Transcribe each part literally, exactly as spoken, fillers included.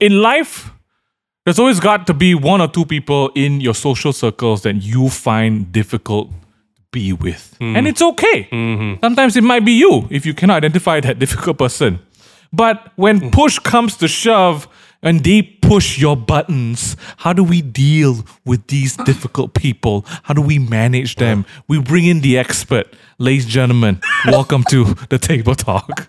in life, there's always got to be one or two people in your social circles that you find difficult to be with. Mm. And it's okay. Mm-hmm. Sometimes it might be you if you cannot identify that difficult person. But when push comes to shove and they push your buttons, how do we deal with these difficult people? How do we manage them? We bring in the expert. Ladies and gentlemen, welcome to the Table Talk.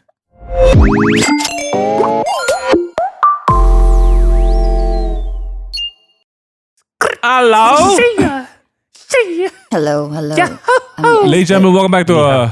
Hello. See ya. See ya. Hello, hello. Yeah, ho, ho. Ladies and gentlemen, welcome back to uh,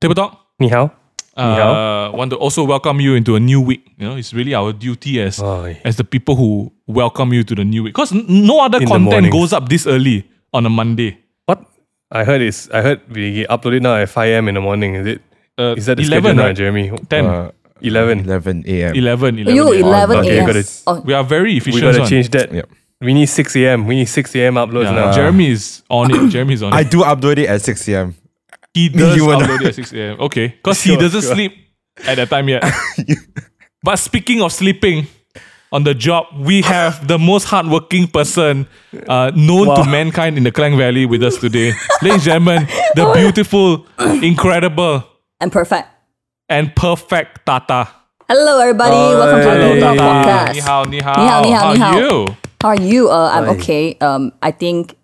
Table Talk. Ni hao. Uh, want to also welcome you into a new week. You know, it's really our duty as Oy. as the people who welcome you to the new week. Because no other in content goes up this early on a Monday. What? I heard is I heard we upload it now at five a.m. in the morning. Is it? Uh, is that the eleven, schedule right? now, Jeremy? ten Uh, eleven eleven a.m. eleven, eleven. You eleven a.m. Okay, yes. gotta, we are very efficient. We gotta on. change that. Yep. We need six a.m. We need six a.m. uploads yeah. now. Jeremy is on it. Jeremy is on it. I do upload it at six a.m. He does you upload it at six a.m. Okay. Because sure, he doesn't sure. sleep at that time yet. But speaking of sleeping on the job, we have the most hardworking person uh, known wow. to mankind in the Klang Valley with us today. Ladies and gentlemen, the beautiful, incredible, and perfect. And perfect Tata. Hello, everybody. Hi. Welcome to Hello, the Tata podcast. Ni hao, ni hao. Ni hao, ni hao, ni hao. How are you? How are you? Uh, I'm okay. Um, I think...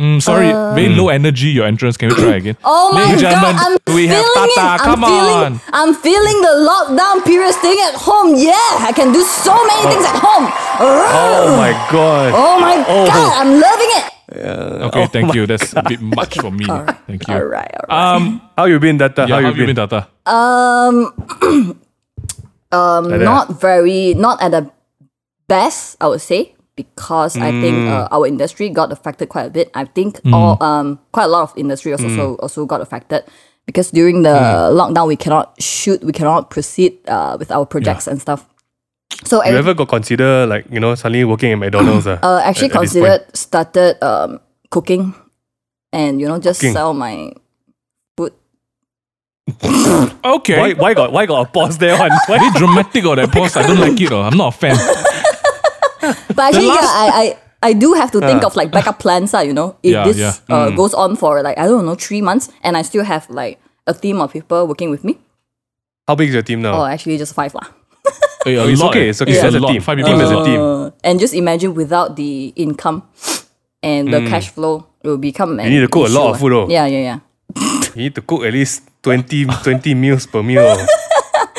Mm, sorry, uh, very low energy your entrance. Can we try again? Oh my Ladies god, I'm we feeling have Tata. It. I'm Come feeling, on. I'm feeling the lockdown period staying at home. Yeah, I can do so many oh. things at home. Oh, oh my god. Oh my oh. god, I'm loving it. Yeah. Okay, oh thank you. That's god. a bit much for me. All right. Thank you. Alright, alright. Um, how you been, Tata? Yeah, how, you how you been, been Tata? Um, um like not very, not at the best, I would say. Because mm. I think uh, our industry got affected quite a bit. I think mm. all um quite a lot of industry also, mm. also also got affected because during the mm. lockdown we cannot shoot, we cannot proceed uh, with our projects yeah. and stuff. So you ever got consider like you know suddenly working at McDonald's? uh, uh actually at, considered at started um cooking, and you know just cooking. sell my. okay. Why why got why got a pause there? One very dramatic or that pause. I don't like it. Or I'm not a fan. But actually, yeah, I, I, I do have to think uh, of like backup plans, uh, you know. If yeah, this yeah. Uh, mm. goes on for like, I don't know, three months and I still have like a team of people working with me. How big is your team now? Oh, actually just five lah. Hey, oh, it's, okay, it's okay, yeah. it's a team. Five people uh, is a team. And just imagine without the income and the mm. cash flow, it will become an You need to cook issue, a lot of food though. Yeah, yeah, yeah. You need to cook at least twenty, twenty meals per meal.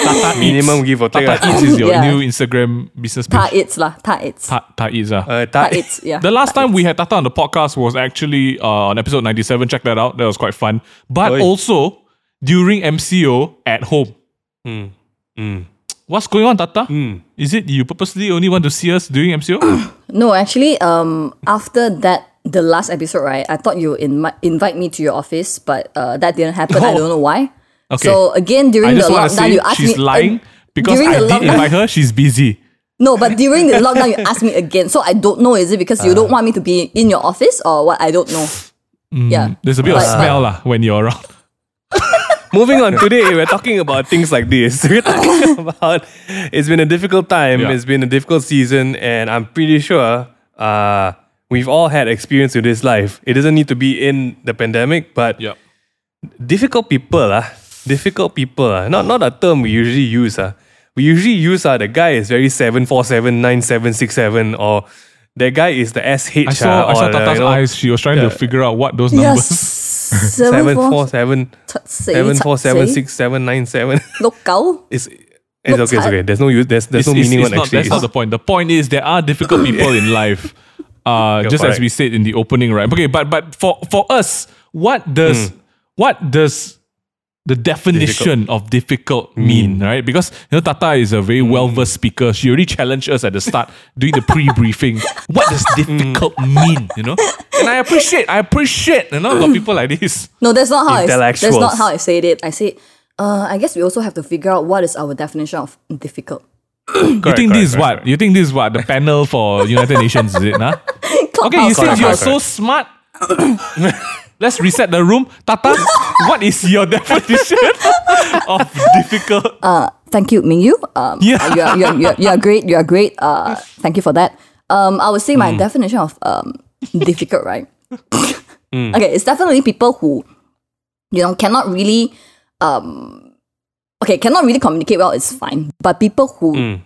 Tata minimum give or take. Tata Eats is your yeah. new Instagram business page. Tata Eats lah. Tata Eats. Tata Eats lah. Uh, Tata Eats, yeah. The last time we had Tata on the podcast was actually uh, on episode ninety-seven. Check that out. That was quite fun. But Oi. also, during M C O at home. Mm. Mm. What's going on, Tata? Mm. Is it you purposely only want to see us during M C O? No, actually, um, after that, the last episode, right? I thought you inmi- invite me to your office, but uh, that didn't happen. Oh. I don't know why. Okay. So again, during the lockdown, you asked me. She's lying uh, because I did invite her. She's busy. No, but during the lockdown, you asked me again. So I don't know. Is it because uh, you don't want me to be in your office or what? I don't know. Mm, yeah, there's a bit but, of smell uh, lah when you're around. Moving on, today we're talking about things like this. We're talking about it's been a difficult time. Yeah. It's been a difficult season, and I'm pretty sure uh, we've all had experience with this life. It doesn't need to be in the pandemic, but yep. difficult people lah. Difficult people, uh, not not a term we usually use. Uh. We usually use uh, the guy is very seven four seven nine seven six seven, or the guy is the S H. I saw, uh, I saw Tata's the, you know, eyes, she was trying the, to figure out what those numbers seven four seven nine seven. It's it's okay, it's okay. There's no use there's there's it's, no it's, meaning it's on not, actually. That's not the point. The point is there are difficult people in life. Uh, just correct. As we said in the opening, right? Okay, but but for, for us, what does mm. what does the definition difficult. of difficult mean, mm. right? Because you know, Tata is a very mm. well-versed speaker. She already challenged us at the start doing the pre-briefing. What does difficult mm. mean, you know? And I appreciate, I appreciate, you know, got people like this. No, that's not how I that's not how I said it. I said, uh, I guess we also have to figure out what is our definition of difficult. correct, you think correct, this correct, is what? Correct. You think this is what? The panel for United Nations, is it? Nah? Okay, you since you're so smart... Let's reset the room. Tata, what is your definition of difficult? Uh, thank you, Mingyu. Um, yeah. you, are, you, are, you, are, you are great. You are great. Uh, thank you for that. Um, I would say my mm. definition of um, difficult, right? mm. Okay, it's definitely people who, you know, cannot really, um, okay, cannot really communicate well. It's fine, but people who mm.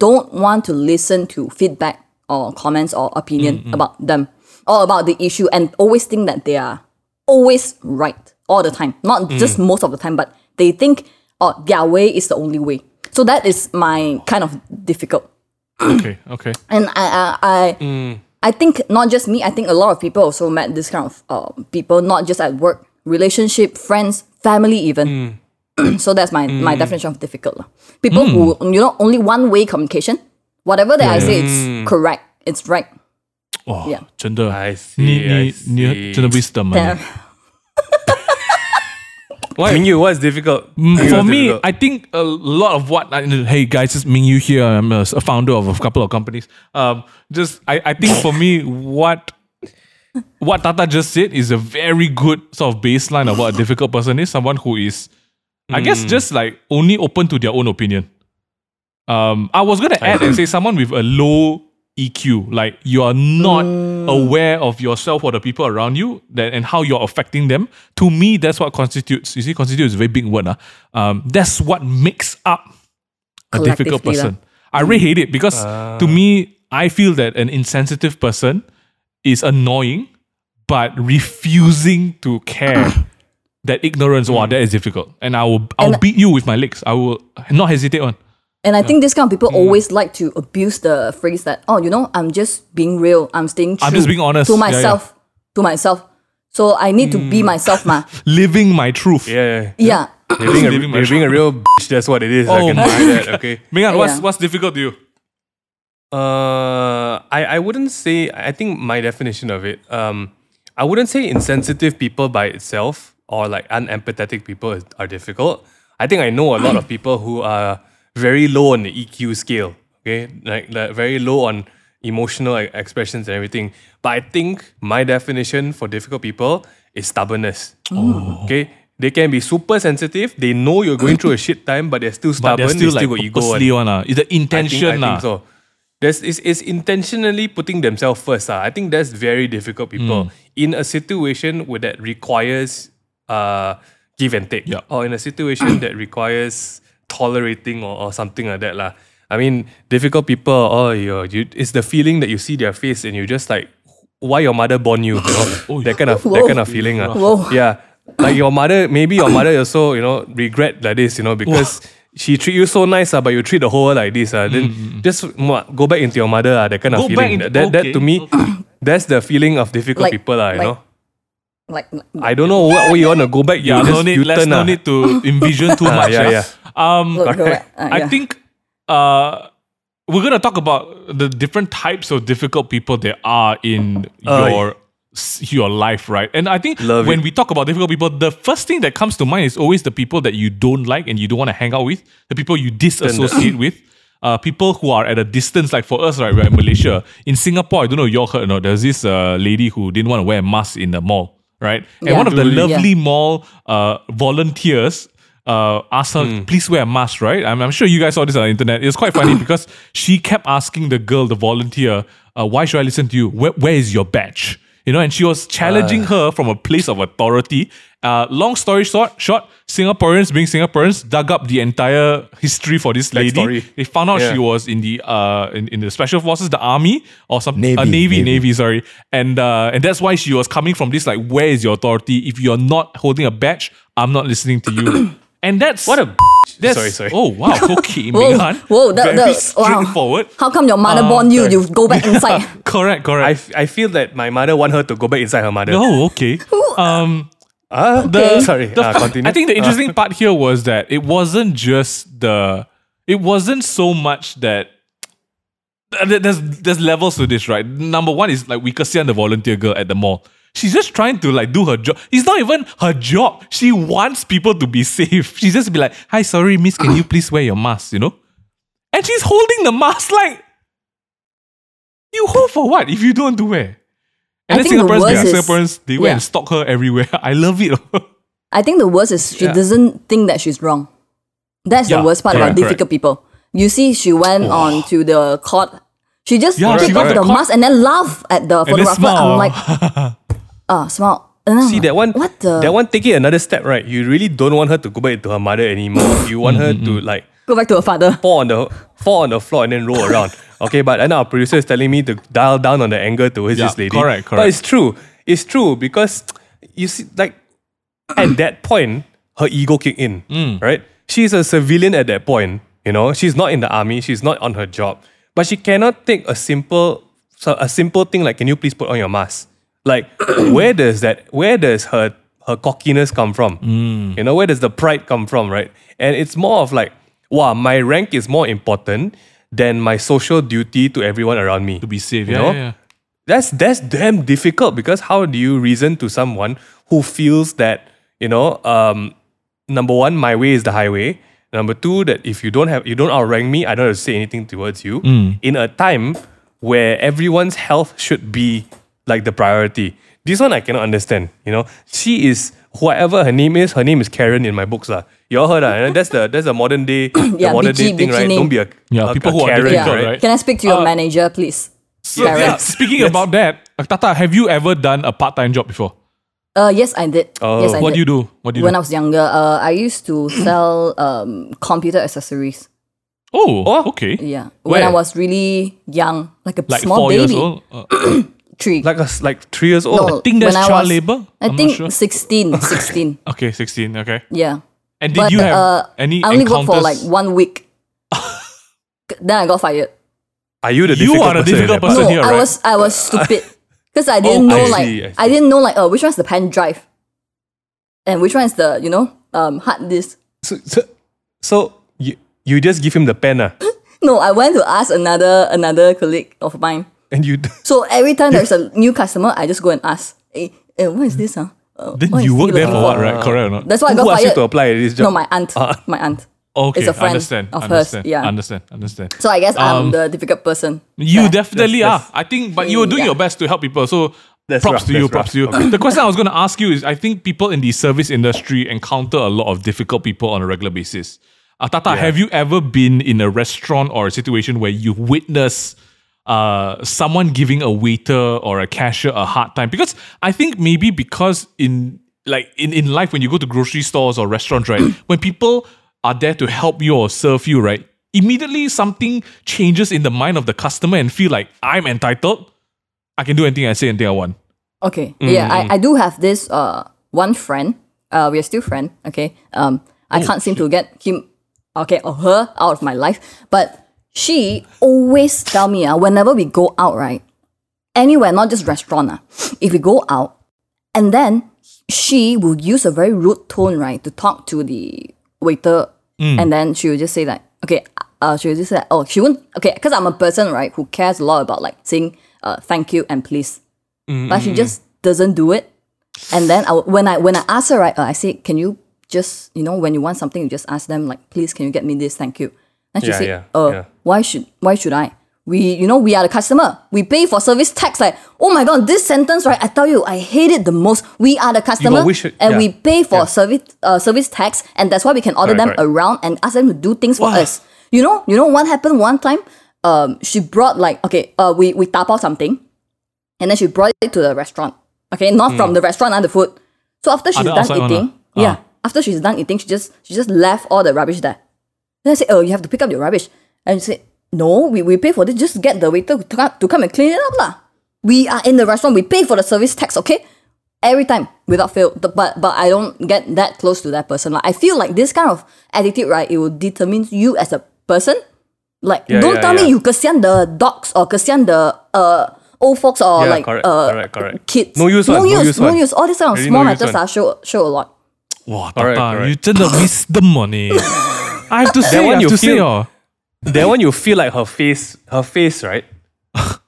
don't want to listen to feedback or comments or opinion mm-hmm. about them or about the issue, and always think that they are always right all the time. Not mm. just most of the time, but they think oh, their way is the only way. So that is my kind of difficult. Okay, okay. And I, I, I, mm. I think not just me. I think a lot of people also met this kind of uh, people, not just at work, relationship, friends, family, even. Mm. So that's my, mm. my definition of difficult. People mm. who, you know, only one way communication. Whatever that yeah. I say, it's correct. It's right. Oh, yeah. 真的, I see. I see. 真的 wisdom. Why? Mingyu, what is difficult? Mm, for me, difficult. I think a lot of what... I, hey guys, it's Mingyu here. I'm a, a founder of a couple of companies. Um, just I, I think for me, what what Tata just said is a very good sort of baseline of what a difficult person is. Someone who is, I mm. guess, just like only open to their own opinion. Um, I was going to add and say someone with a low E Q. Like you are not... Mm. aware of yourself or the people around you that, and how you're affecting them. To me, that's what constitutes, you see, constitutes is a very big word. Uh. Um, that's what makes up a difficult person. La. I really hate it because uh. to me, I feel that an insensitive person is annoying but refusing to care. That ignorance, wow, that is difficult. And I will I'll and beat you with my legs. I will not hesitate on. And I yeah. think this kind of people mm. always like to abuse the phrase that, oh, you know, I'm just being real. I'm staying true. I'm just being honest. To myself. Yeah, yeah. To myself. So I need mm. to be myself, ma. Living my truth. Yeah. Yeah. yeah. Living, a, living, my living truth. A real bitch, that's what it is. Oh, I can buy that, okay? Mingan, what's, yeah. what's difficult to you? Uh, I, I wouldn't say, I think my definition of it, um, I wouldn't say insensitive people by itself or like unempathetic people is, are difficult. I think I know a lot of people who are very low on the E Q scale, okay? Like, like very low on emotional like, expressions and everything. But I think my definition for difficult people is stubbornness. Oh. Okay? They can be super sensitive. They know you're going through a shit time, but they're still stubborn. They're still, they still like, got ego. And, on, uh, it's the intention. I think, I think so. There's, it's, it's intentionally putting themselves first. Uh. I think that's very difficult people. Mm. In a situation where that requires uh, give and take. Yeah. Or in a situation that requires... tolerating or, or something like that lah. I mean, difficult people. Oh, you're, you. It's the feeling that you see their face and you just like, why your mother born you? You know? That kind of Whoa. that kind of feeling lah. Yeah, like your mother. Maybe your mother also, you know, regret like this, you know, because Whoa. she treat you so nice, uh, but you treat the whole world like this. Uh, then mm-hmm. just uh, go back into your mother. Uh, that kind go of feeling. Into, that okay. that to me, okay. that's the feeling of difficult like, people lah. You like, know. Like, like, I don't know what way you want to go back. Yeah, you no need, you let's turn, no uh. need to envision too much. Uh, yeah, yeah. Um, Look, okay. uh, yeah. I think uh, we're gonna talk about the different types of difficult people there are in uh, your your life, right? And I think Love when it. we talk about difficult people, the first thing that comes to mind is always the people that you don't like and you don't want to hang out with, the people you disassociate with. Uh, people who are at a distance, like for us, right? We're in Malaysia, in Singapore. I don't know if y'all heard or not. There's this uh, lady who didn't want to wear a mask in the mall, right? And yeah, one of the really, lovely yeah. mall uh, volunteers. Uh, asked her, mm. please wear a mask, right? I'm, I'm sure you guys saw this on the internet. It was quite funny because she kept asking the girl, the volunteer, uh, why should I listen to you? Where, where is your badge? You know, and she was challenging uh. her from a place of authority. Uh, long story short, short, Singaporeans being Singaporeans dug up the entire history for this lady. Story. They found out yeah. she was in the uh in, in the special forces, the army or some navy, uh, navy, navy, navy, sorry, and uh, and that's why she was coming from this like, where is your authority? If you're not holding a badge, I'm not listening to you. And that's... What a b****. Sorry, sorry. Oh, wow. Okay, Minghan. Whoa, that, that, straightforward. Wow. How come your mother uh, born you? Sorry. You go back inside. correct, correct. I, f- I feel that my mother want her to go back inside her mother. Oh, okay. Um, uh, okay. The, sorry, the, uh, continue. I think the interesting uh. part here was that it wasn't just the... It wasn't so much that... There's, there's levels to this, right? Number one is like, we could see on the volunteer girl at the mall. She's just trying to like do her job. It's not even her job. She wants people to be safe. She's just be like, hi, sorry, miss, can you please wear your mask, you know? And she's holding the mask like, you hold for what if you don't do wear? And I then Singaporeans, the yeah, Singaporeans, they yeah. went and stalk her everywhere. I love it. I think the worst is she yeah. doesn't think that she's wrong. That's yeah, the worst part yeah, about difficult people. You see, she went oh. on to the court. She just yeah, took she off the mask and then laughed at the photographer. I'm like, ah, oh, smile. See that one. What the? That one taking another step, right? You really don't want her to go back to her mother anymore. You want her to like go back to her father. Fall on the fall on the floor and then roll around. Okay, but and our producer is telling me to dial down on the anger towards yeah, this lady. Correct, correct. But it's true. It's true because you see, like at that point, her ego kicked in. Mm. Right? She's a civilian at that point. You know, she's not in the army. She's not on her job. But she cannot take a simple, a simple thing like, "Can you please put on your mask?" Like, where does that? Where does her her cockiness come from? Mm. You know, where does the pride come from, right? And it's more of like, wow, my rank is more important than my social duty to everyone around me. To be safe, you yeah, know? Yeah, yeah. That's that's damn difficult because how do you reason to someone who feels that, you know, um, number one, my way is the highway. Number two, that if you don't have, you don't outrank me, I don't have to say anything towards you. Mm. In a time where everyone's health should be like the priority. This one I cannot understand. You know, she is whoever her name is. Her name is Karen in my books lah. You all heard that? That's the that's the modern day, yeah, the modern bitchy, day thing, right? Name. Don't be a, yeah, a people a who Karen, are difficult, yeah. right? Can I speak to your uh, manager, please? So, yeah, speaking yes. about that, Tata, have you ever done a part-time job before? Uh, yes, I did. Oh. Yes, I what did. do you do? What do you when do? When I was younger, uh, I used to sell um computer accessories. Oh, oh okay. Yeah, Where? when I was really young, like a like small four baby. Years old? Uh, Three. Like a, like three years old. No, I think that's I child was, labor. I I'm think sure. sixteen, sixteen. Okay, sixteen. Okay. Yeah. And did but, you have uh, any? I only encounters? worked for like one week. Then I got fired. Are you the you difficult are the difficult person, person no, here? Right? I was I was stupid because I didn't oh, know I like see, I, see. I didn't know like uh, which one's the pen drive, and which one's the you know um hard disk. So so, so you, you just give him the pen ah? No, I went to ask another another colleague of mine. And you so every time there's a new customer, I just go and ask, hey, hey what is this? Huh? Uh, then you work there for what, right? Uh, Correct or not? That's why Who I got fired. You to apply at this job? No, my aunt. Uh, my aunt. Okay, it's a friend understand, of understand, hers. Yeah, understand, understand. So I guess um, I'm the difficult person. You yeah. definitely that's, that's, are. I think, but you're doing yeah. your best to help people. So that's props rough, to you, props rough. to you. Okay. The question I was going to ask you is, I think people in the service industry encounter a lot of difficult people on a regular basis. Uh, Tata, yeah. have you ever been in a restaurant or a situation where you witness Uh, someone giving a waiter or a cashier a hard time? Because I think maybe because in like in, in life when you go to grocery stores or restaurants, right, when people are there to help you or serve you, right, immediately something changes in the mind of the customer and feel like I'm entitled, I can do anything I say, anything I want. Okay, mm. yeah, I, I do have this uh one friend, uh we are still friends, okay, um I oh, can't seem shit. to get him, okay, or her out of my life, but she always tell me, uh, whenever we go out, right, anywhere, not just restaurant, uh, if we go out, and then she will use a very rude tone, right, to talk to the waiter, mm. and then she will just say like, okay, uh, she will just say, oh, she won't, okay, because I'm a person, right, who cares a lot about like saying, uh, thank you and please, mm-hmm. but she just doesn't do it, and then I, when I when I ask her, right, uh, I say, can you just, you know, when you want something, you just ask them like, please, can you get me this, thank you. And she yeah, said, yeah, uh, yeah. why should why should I? We, you know, we are the customer. We pay for service tax. Like, oh my God, this sentence, right? I tell you, I hate it the most. We are the customer yeah, we should, and yeah. we pay for yeah. service uh, service tax, and that's why we can order right, them right. around and ask them to do things for wow. us. You know, you know what happened one time? Um, she brought like, okay, uh, we, we tapao something, and then she brought it to the restaurant. Okay, not mm. from the restaurant, not the food. So after she's done eating, ah. yeah, after she's done eating, she just she just left all the rubbish there. Then I said, oh, you have to pick up your rubbish. And she said, no, we, we pay for this. Just get the waiter to come, to come and clean it up lah. We are in the restaurant. We pay for the service tax, okay? Every time, without fail. But but I don't get that close to that person. Like, I feel like this kind of attitude, right, it will determine you as a person. Like, yeah, don't yeah, tell yeah. me you kasihan the dogs or kasihan the uh, old folks or yeah, like correct, uh, correct, correct. kids. No use, no one, use, no one. use. All these kind of really small no matters are show, show a lot. Wow, Tata, right, you did the wisdom money. I have to say, I have to say, oh. That one you feel like her face, her face, right,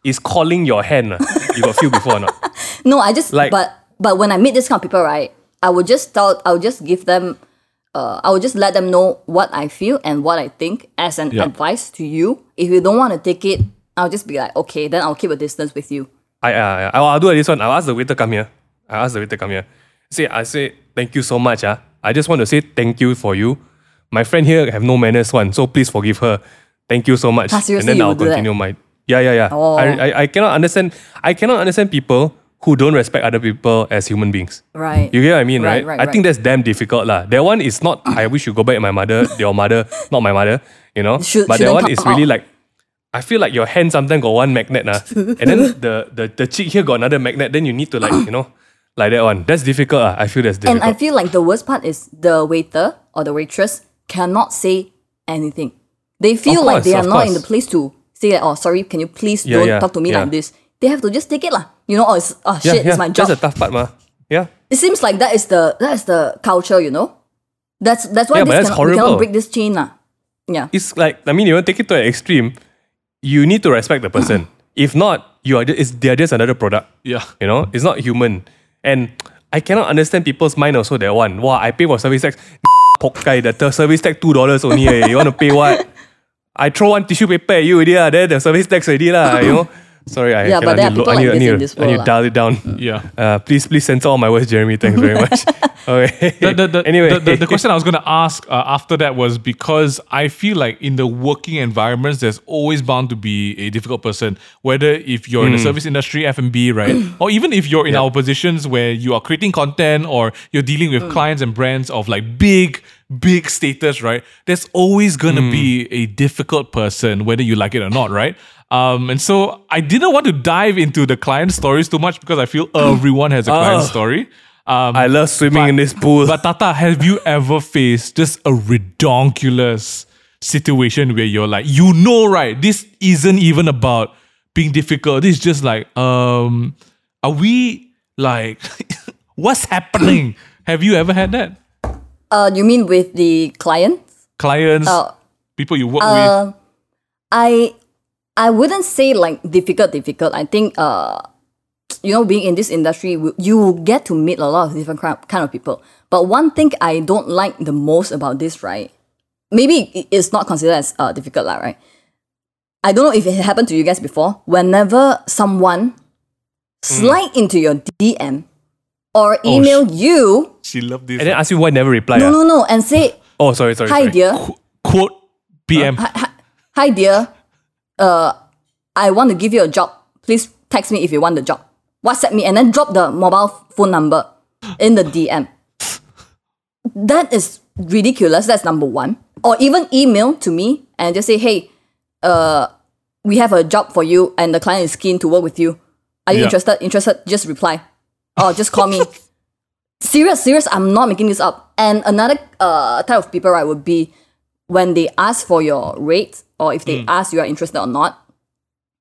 is calling your hand. You got feel before or not? No, I just, like, but but when I meet this kind of people, right, I would just tell, I would just give them, uh, I would just let them know what I feel and what I think as an yeah. advice to you. If you don't want to take it, I'll just be like, okay, then I'll keep a distance with you. I, uh, I'll, I'll do this one. I'll ask the waiter come here. I'll ask the waiter come here. Say, I say, thank you so much. Uh. I just want to say thank you for you. my friend here have no manners one, so please forgive her. Thank you so much. Ha, and then I'll continue that? my... Yeah, yeah, yeah. Oh. I, I, I cannot understand... I cannot understand people who don't respect other people as human beings. Right. You get what I mean, right? right? right I right. think that's damn difficult lah. That one is not, I wish you go back my mother, your mother, not my mother, you know? Should, but that one is really out. Like... I feel like your hand sometimes got one magnet lah. And then the, the, the cheek here got another magnet. Then you need to like, you know... Like that one. That's difficult lah. I feel that's difficult. And I feel like the worst part is the waiter or the waitress cannot say anything. They feel course, like they are not course. in the place to say that, oh, sorry, can you please yeah, don't yeah, talk to me yeah. like this? They have to just take it lah. You know, oh, it's, oh yeah, shit, yeah. it's my job. That's the tough part ma. Yeah. It seems like that is the that is the culture, you know? That's that's why yeah, this that's cannot, we cannot break this chain lah. Yeah. It's like, I mean, you want to take it to an extreme, you need to respect the person. If not, you are just, they are just another product. Yeah. You know, it's not human. And I cannot understand people's mind also that one. Wow, I pay for service tax. Pok guy, the service tax two dollars only. Eh. You want to pay what? I throw one tissue paper at you already. Ah. Then the service tax already. La, you know? Sorry, I yeah, can, but there I need, are people I need, like this I need, in this world. I need to dial it down. Yeah. Uh, please, please censor all my words, Jeremy. Thanks very much. Okay. The, the, the, anyway. The, the, the question I was going to ask uh, after that was because I feel like in the working environments, there's always bound to be a difficult person. Whether if you're mm. in the service industry, F and B, right? Or even if you're in yeah. our positions where you are creating content or you're dealing with mm. clients and brands of like big... big status, right? There's always going to mm. be a difficult person, whether you like it or not, right? Um, and so I didn't want to dive into the client stories too much because I feel everyone has a client oh. story. Um, I love swimming but, in this pool. But Tata, have you ever faced just a redonkulous situation where you're like, you know, right? This isn't even about being difficult. This is just like, um, are we like, what's happening? Have you ever had that? Uh, you mean with the clients? Clients, uh, people you work uh, with. I, I wouldn't say like difficult, difficult. I think, uh, you know, being in this industry, you get to meet a lot of different kind of people. But one thing I don't like the most about this, right? Maybe it's not considered as uh, difficult, lah, right? I don't know if it happened to you guys before. Whenever someone mm. slide into your D M. Or email oh, she, you. She loved this. And then ask you why never reply. No, no, no. And say, oh, sorry, sorry. Hi, sorry. dear. Qu- quote P M. Uh, hi, hi, dear. Uh, I want to give you a job. Please text me if you want the job. WhatsApp me and then drop the mobile phone number in the D M. That is ridiculous. That's number one. Or even email to me and just say, hey, uh, we have a job for you and the client is keen to work with you. Are you yeah. interested? Interested? Just reply. Oh, just call me. Serious, serious, I'm not making this up. And another uh, type of people, right, would be when they ask for your rate or if they mm. ask you are interested or not,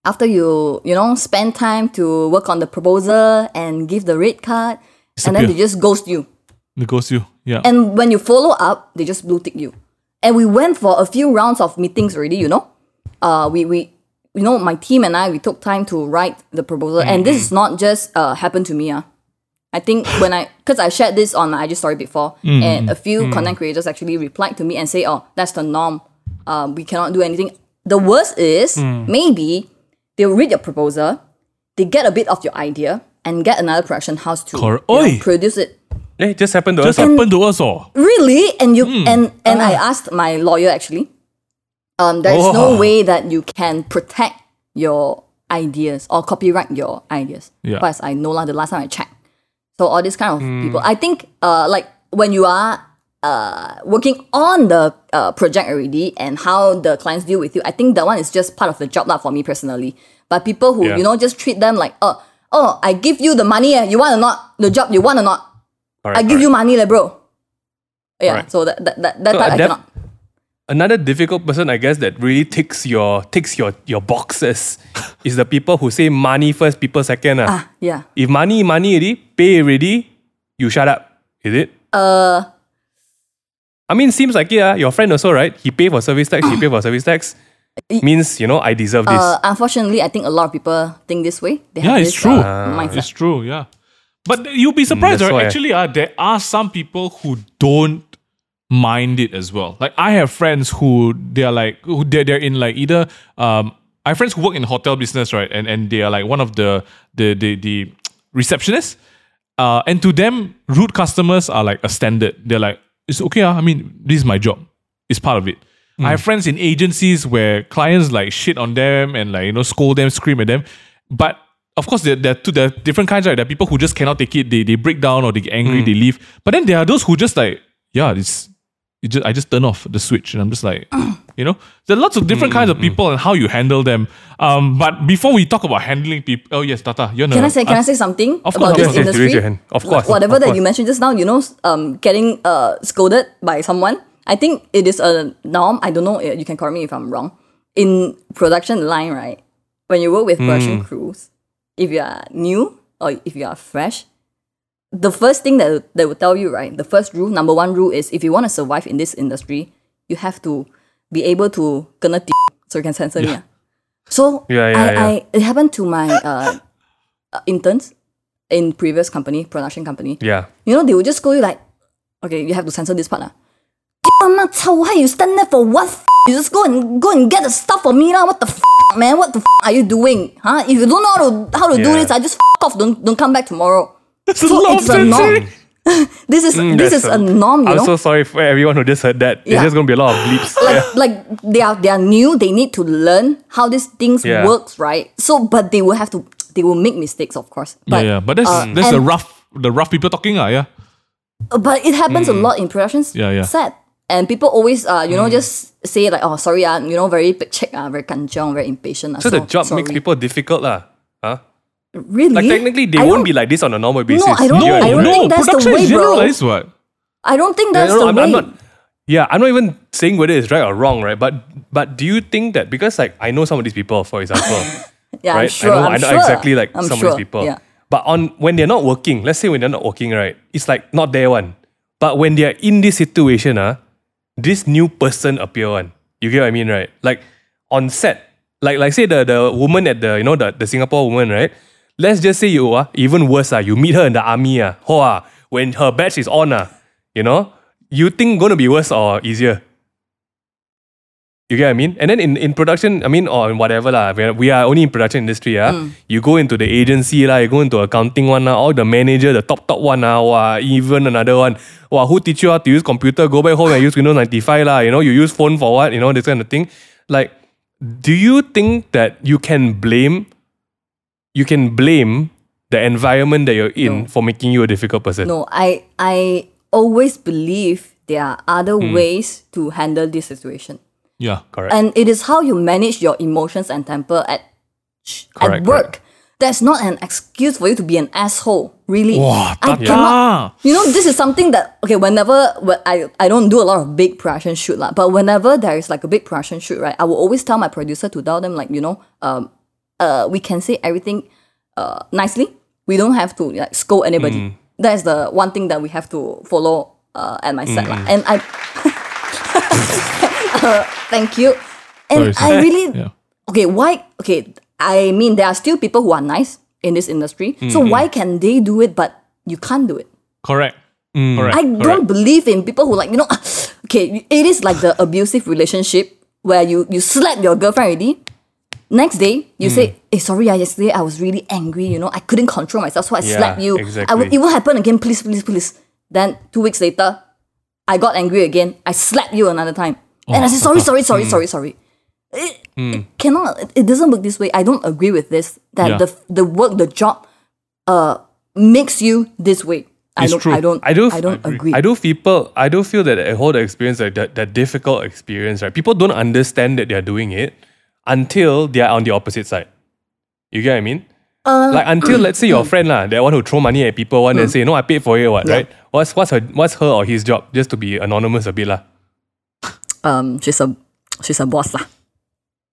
after you, you know, spend time to work on the proposal and give the rate card, it's and then they just ghost you. They ghost you, yeah. And when you follow up, they just blue tick you. And we went for a few rounds of meetings already, you know. Uh, we... we You know, my team and I, we took time to write the proposal. Mm. And this is not just uh, happened to me, uh. I think when I, because I shared this on my I G story before, mm, and a few mm. content creators actually replied to me and say, oh, that's the norm. Uh, we cannot do anything. The worst is, mm. maybe they'll read your proposal, they get a bit of your idea, and get another production house to Cor- know, produce it. It just happened to just us. happened to us, oh. Really? And, you, mm. and, and ah. I asked my lawyer, actually, um, there is oh. no way that you can protect your ideas or copyright your ideas. Yeah. But as I know, like, the last time I checked, so all these kind of mm. people. I think uh, like when you are uh, working on the uh, project already and how the clients deal with you, I think that one is just part of the job lah for me personally. But people who, yeah. you know, just treat them like, oh, oh, I give you the money, eh? You want or not? The job you want or not? Right, I give right. you money, like, bro. Yeah, right. so that that, that, that so part I def- cannot. Another difficult person, I guess, that really ticks your ticks your, your boxes is the people who say money first, people second. Ah, ah yeah. If money, money already, pay already, you shut up. Is it? Uh, I mean, seems like it. Uh, your friend also, right? He pay for service tax, he pay for service tax. Means, you know, I deserve this. Uh, unfortunately, I think a lot of people think this way. They have yeah, it's this, true. Uh, mindset. It's true, yeah. But you'll be surprised, mm, right? Actually, uh, there are some people who don't mind it as well. Like I have friends who they're like who they're, they're in like either um I have friends who work in hotel business, right? And and they are like one of the the the, the receptionists. Uh and to them, rude customers are like a standard. They're like, it's okay, uh, I mean, this is my job. is part of it. Mm. I have friends in agencies where clients like shit on them and like, you know, scold them, scream at them. But of course, there, there, are two, there are different kinds, right? There are people who just cannot take it. They they break down or they get angry, mm. they leave. But then there are those who just like, yeah, it's, it just, I just turn off the switch and I'm just like, you know? There are lots of different mm, kinds of people mm. and how you handle them. Um, But before we talk about handling people... Oh yes, Tata, you're not... Can I say, can uh, I say something of about course, this yes, industry? Yes, of course. Whatever of course. that you mentioned just now, you know, um, getting uh scolded by someone, I think it is a norm. I don't know, you can correct me if I'm wrong. In production line, right? When you work with production mm. crews, if you are new or if you are fresh, the first thing that they will tell you, right? The first rule, number one rule is if you want to survive in this industry, you have to be able to gonna t- so you can censor yeah. me. So yeah, yeah, I, yeah. I it happened to my uh, interns in previous company, production company. Yeah. You know, they would just go you like, okay, you have to censor this part. Why you stand there for what? F-? You just go and go and get the stuff for me lah. What the f man? What the f are you doing? Huh? If you don't know how to how to yeah. do this, I just f- off. Don't don't come back tomorrow. It's so a it's a norm. This is mm, this is a, a norm. You I'm know? so sorry for everyone who just heard that. Yeah. There's just gonna be a lot of bleeps. Like yeah. like they are they are new. They need to learn how these things yeah. works, right? So, but they will have to. They will make mistakes, of course. But, yeah, yeah. But that's uh, that's the rough the rough people talking, ah, yeah. But it happens mm. a lot in productions. Yeah, yeah. Sad. And people always, uh, you know, mm. just say like, oh, sorry, uh, you know, very pek-chek, uh, very kanjiong, very impatient. Uh, so, so the job sorry. makes people difficult. Uh, huh? Really? Like technically, they I won't be like this on a normal basis. No, I don't, yeah, I don't right? think that's Production the way, bro. What? I don't think that's yeah, no, no, the I'm, way. I'm not, yeah, I'm not even saying whether it's right or wrong, right? But but do you think that, because like, I know some of these people, for example. yeah, right? I'm sure. I know, I'm I know sure. exactly like I'm some sure. of these people. Yeah. But on when they're not working, let's say when they're not working, right? It's like not their one. But when they're in this situation, uh, this new person appear on. You get what I mean, right? Like on set, like like say the, the woman at the, you know, the, the Singapore woman, right? Let's just say you are, uh, even worse, uh, you meet her in the army, uh, ho, uh, when her badge is on, uh, you know, you think going to be worse or easier? You get what I mean? And then in, in production, I mean, or in whatever, lah, we are only in production industry. Ah. Mm. You go into the agency, lah, you go into accounting one, lah, all the manager, the top, top one, lah, wah, even another one. Wah, who teach you how to use computer? Go back home and use Windows ninety-five. Lah, you know, you use phone for what? You know, this kind of thing. Like, do you think that you can blame, you can blame the environment that you're in no. for making you a difficult person? No, I, I always believe there are other mm. ways to handle this situation. Yeah, correct. And it is how you manage your emotions and temper at correct, at work. Correct. That's not an excuse for you to be an asshole. Really, wow, I yeah. cannot. You know, this is something that okay. Whenever when I I don't do a lot of big production shoot lah, but whenever there is like a big production shoot, right, I will always tell my producer to tell them like, you know, um, uh, we can say everything, uh, nicely. We don't have to like scold anybody. Mm. That is the one thing that we have to follow. Uh, at my set mm. lah, and I. Uh, thank you. And sorry, sorry. I really... yeah. Okay, why... Okay, I mean, there are still people who are nice in this industry. Mm-hmm. So why can they do it, but you can't do it? Correct. Mm. Correct. I Correct. don't believe in people who like, you know... Okay, it is like the abusive relationship where you, you slap your girlfriend already. Next day, you mm. say, hey, sorry, yesterday I was really angry, you know. I couldn't control myself, so I yeah, slapped you. Exactly. I will, it will happen again, please, please, please. Then two weeks later, I got angry again. I slapped you another time. Oh, and I said, sorry, sorry, sorry, mm. sorry, sorry. It, mm. it cannot, it, it doesn't work this way. I don't agree with this, that yeah. the the work, the job uh, makes you this way. I it's don't, true. I don't, I, do f- I don't agree. agree. I do people, I do feel that the whole experience, like that, that difficult experience, right? People don't understand that they're doing it until they're on the opposite side. You get what I mean? Uh, like until let's say your friend lah, that one who throw money at people one mm. and say, no, I paid for it, what, yeah. right? What's what's her what's her or his job? Just to be anonymous a bit lah. Um, she's a she's a boss lah.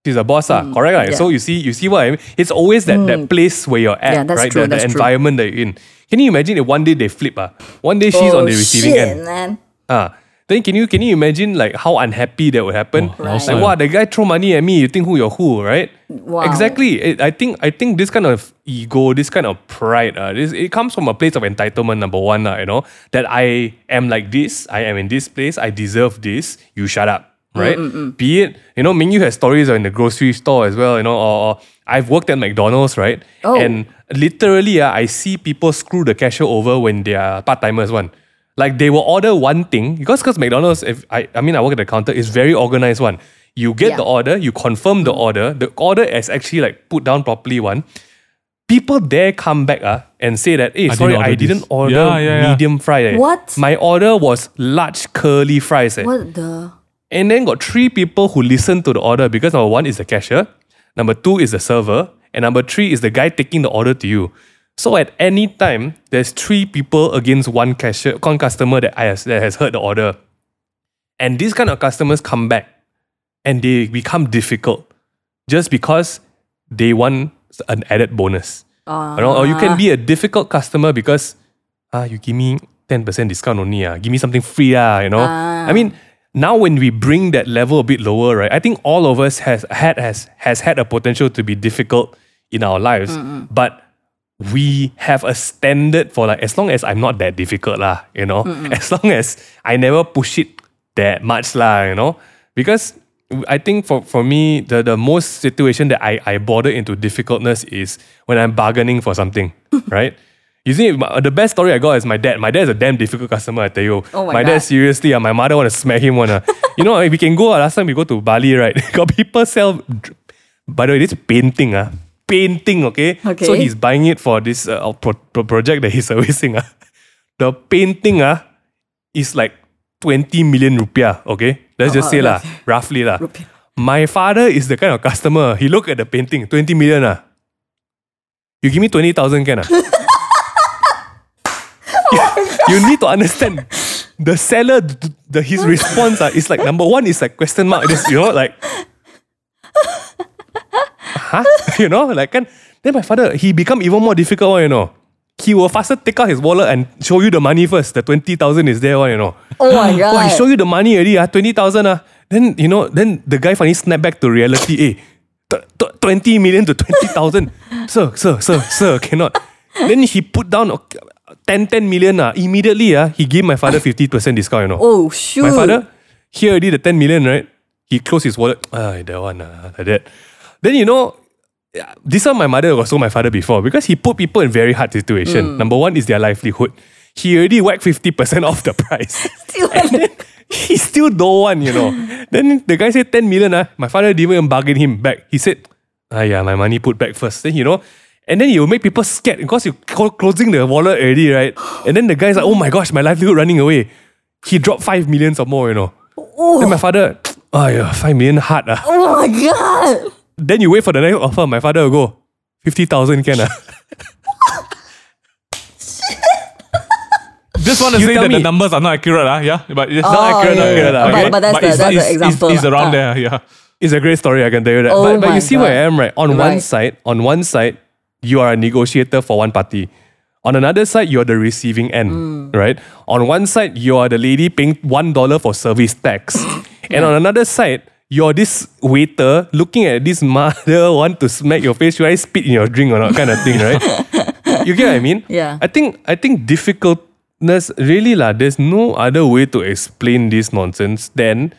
She's a boss lah, mm, correct lah. Yeah. So you see, you see what I mean. It's always that, mm. that place where you're at, yeah, that's right? True, the that's the true. environment that you're in. Can you imagine if one day they flip ah? One day she's oh, on the receiving shit, end. Man. Ah, then can you can you imagine like how unhappy that would happen? Oh, right. Like wow, the guy throw money at me. You think who you're who, right? Wow. Exactly. It, I think I think this kind of ego, this kind of pride, uh, this it comes from a place of entitlement. Number one, uh, you know that I am like this. I am in this place. I deserve this. You shut up, right? Mm-mm-mm. Be it, you know, Mingyu has stories in the grocery store as well. You know, or, or I've worked at McDonald's, right? Oh. And literally, uh, I see people screw the cashier over when they are part timers. One. Like they will order one thing because because McDonald's, if I I mean I work at the counter, is very organized one. You get yeah. the order, you confirm the order. The order is actually like put down properly one. People there come back uh, and say that, hey, I sorry, didn't I didn't this. order yeah, yeah, yeah. medium fries. Eh. What? My order was large curly fries. Eh. What the? And then got three people who listen to the order because number one is the cashier, number two is the server, and number three is the guy taking the order to you. So at any time, there's three people against one cashier, one customer that, I has, that has heard the order. And these kind of customers come back and they become difficult just because they want an added bonus. Uh, you know? Or you can be a difficult customer because ah, you give me ten percent discount only. Ah. Give me something free. Ah, you know. Uh, I mean, now when we bring that level a bit lower, right? I think all of us has had, has, has had a potential to be difficult in our lives. Mm-mm. But we have a standard for like, as long as I'm not that difficult lah, you know, mm-mm. as long as I never push it that much lah, you know, because I think for, for me, the, the most situation that I, I border into difficultness is when I'm bargaining for something, right? You see, my, the best story I got is my dad. My dad is a damn difficult customer, I tell you. Oh my my dad, seriously, uh, my mother want to smack him. Wanna, you know, we can go, uh, last time we go to Bali, right? Got people sell, by the way, this painting, ah. Uh, painting, okay? okay? So he's buying it for this uh, pro- pro- project that he's servicing. Uh. The painting uh, is like twenty million rupiah, okay? Let's oh, just say, oh, la, okay. roughly. La. Rupiah. My father is the kind of customer, he look at the painting, twenty million. Uh. You give me twenty thousand, can? Uh. oh you need to understand, the seller, the, his response uh, is like, number one is like question mark, this, you know, like, huh? You know, like, and then my father, he become even more difficult, you know. He will faster take out his wallet and show you the money first. The twenty thousand is there, you know. Oh my God. Oh, he show you the money already, ah, twenty thousand. Ah. Then, you know, then the guy finally snapped back to reality. Hey, t- t- twenty million to twenty thousand. sir, sir, sir, sir, cannot. Then he put down ten, ten million. Ah. Immediately, ah, he gave my father fifty percent discount, you know. Oh, shoot. My father, here already the ten million, right? He closed his wallet. Ah, that one, ah, like that. Then, you know, this one my mother was told my father before because he put people in very hard situation. Mm. Number one is their livelihood. He already whacked fifty percent off the price. still and then, he still don't want, you know. Then the guy said ten million. Ah. My father didn't even bargain him back. He said, ah yeah, my money put back first. Then, you know, and then you make people scared because you're closing the wallet already, right? And then the guy's like, oh my gosh, my livelihood running away. He dropped five million or more, you know. Oh. Then my father, ah yeah, five million hard. Ah. Oh my God. Then you wait for the next offer. My father will go fifty thousand can. Just want to you say that me. The numbers are not accurate, uh, yeah? But it's oh, not accurate. Yeah, accurate yeah. Okay? But, but that's, but the, it's, that's it's, the example. It's, it's around ah. there, yeah. It's a great story, I can tell you that. Oh but but you see God. Where I am, right? On right. one side, on one side, you are a negotiator for one party. On another side, you are the receiving end, mm. right? On one side, you are the lady paying one dollar for service tax. and yeah. on another side, you're this waiter looking at this mother want to smack your face. Should I spit in your drink or not? Kind of thing, right? You get what I mean? Yeah. I think I think difficultness really lah. There's no other way to explain this nonsense than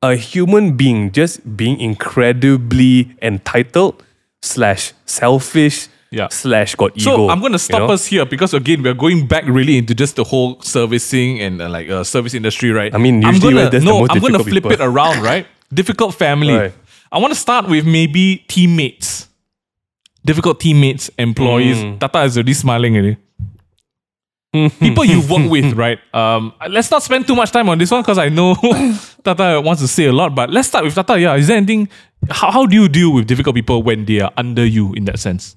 a human being just being incredibly entitled slash selfish. Yeah. Slash got ego. So I'm going to stop you know? us here because again we're going back really into just the whole servicing and uh, like uh, service industry, right? I mean, usually I'm gonna, no, I'm going to flip people. it around, right? Difficult family. Right. I want to start with maybe teammates, difficult teammates, employees. Mm. Tata is already smiling at you. People you work with, right? Um, let's not spend too much time on this one because I know Tata wants to say a lot. But let's start with Tata. Yeah, is there anything? How, how do you deal with difficult people when they are under you in that sense?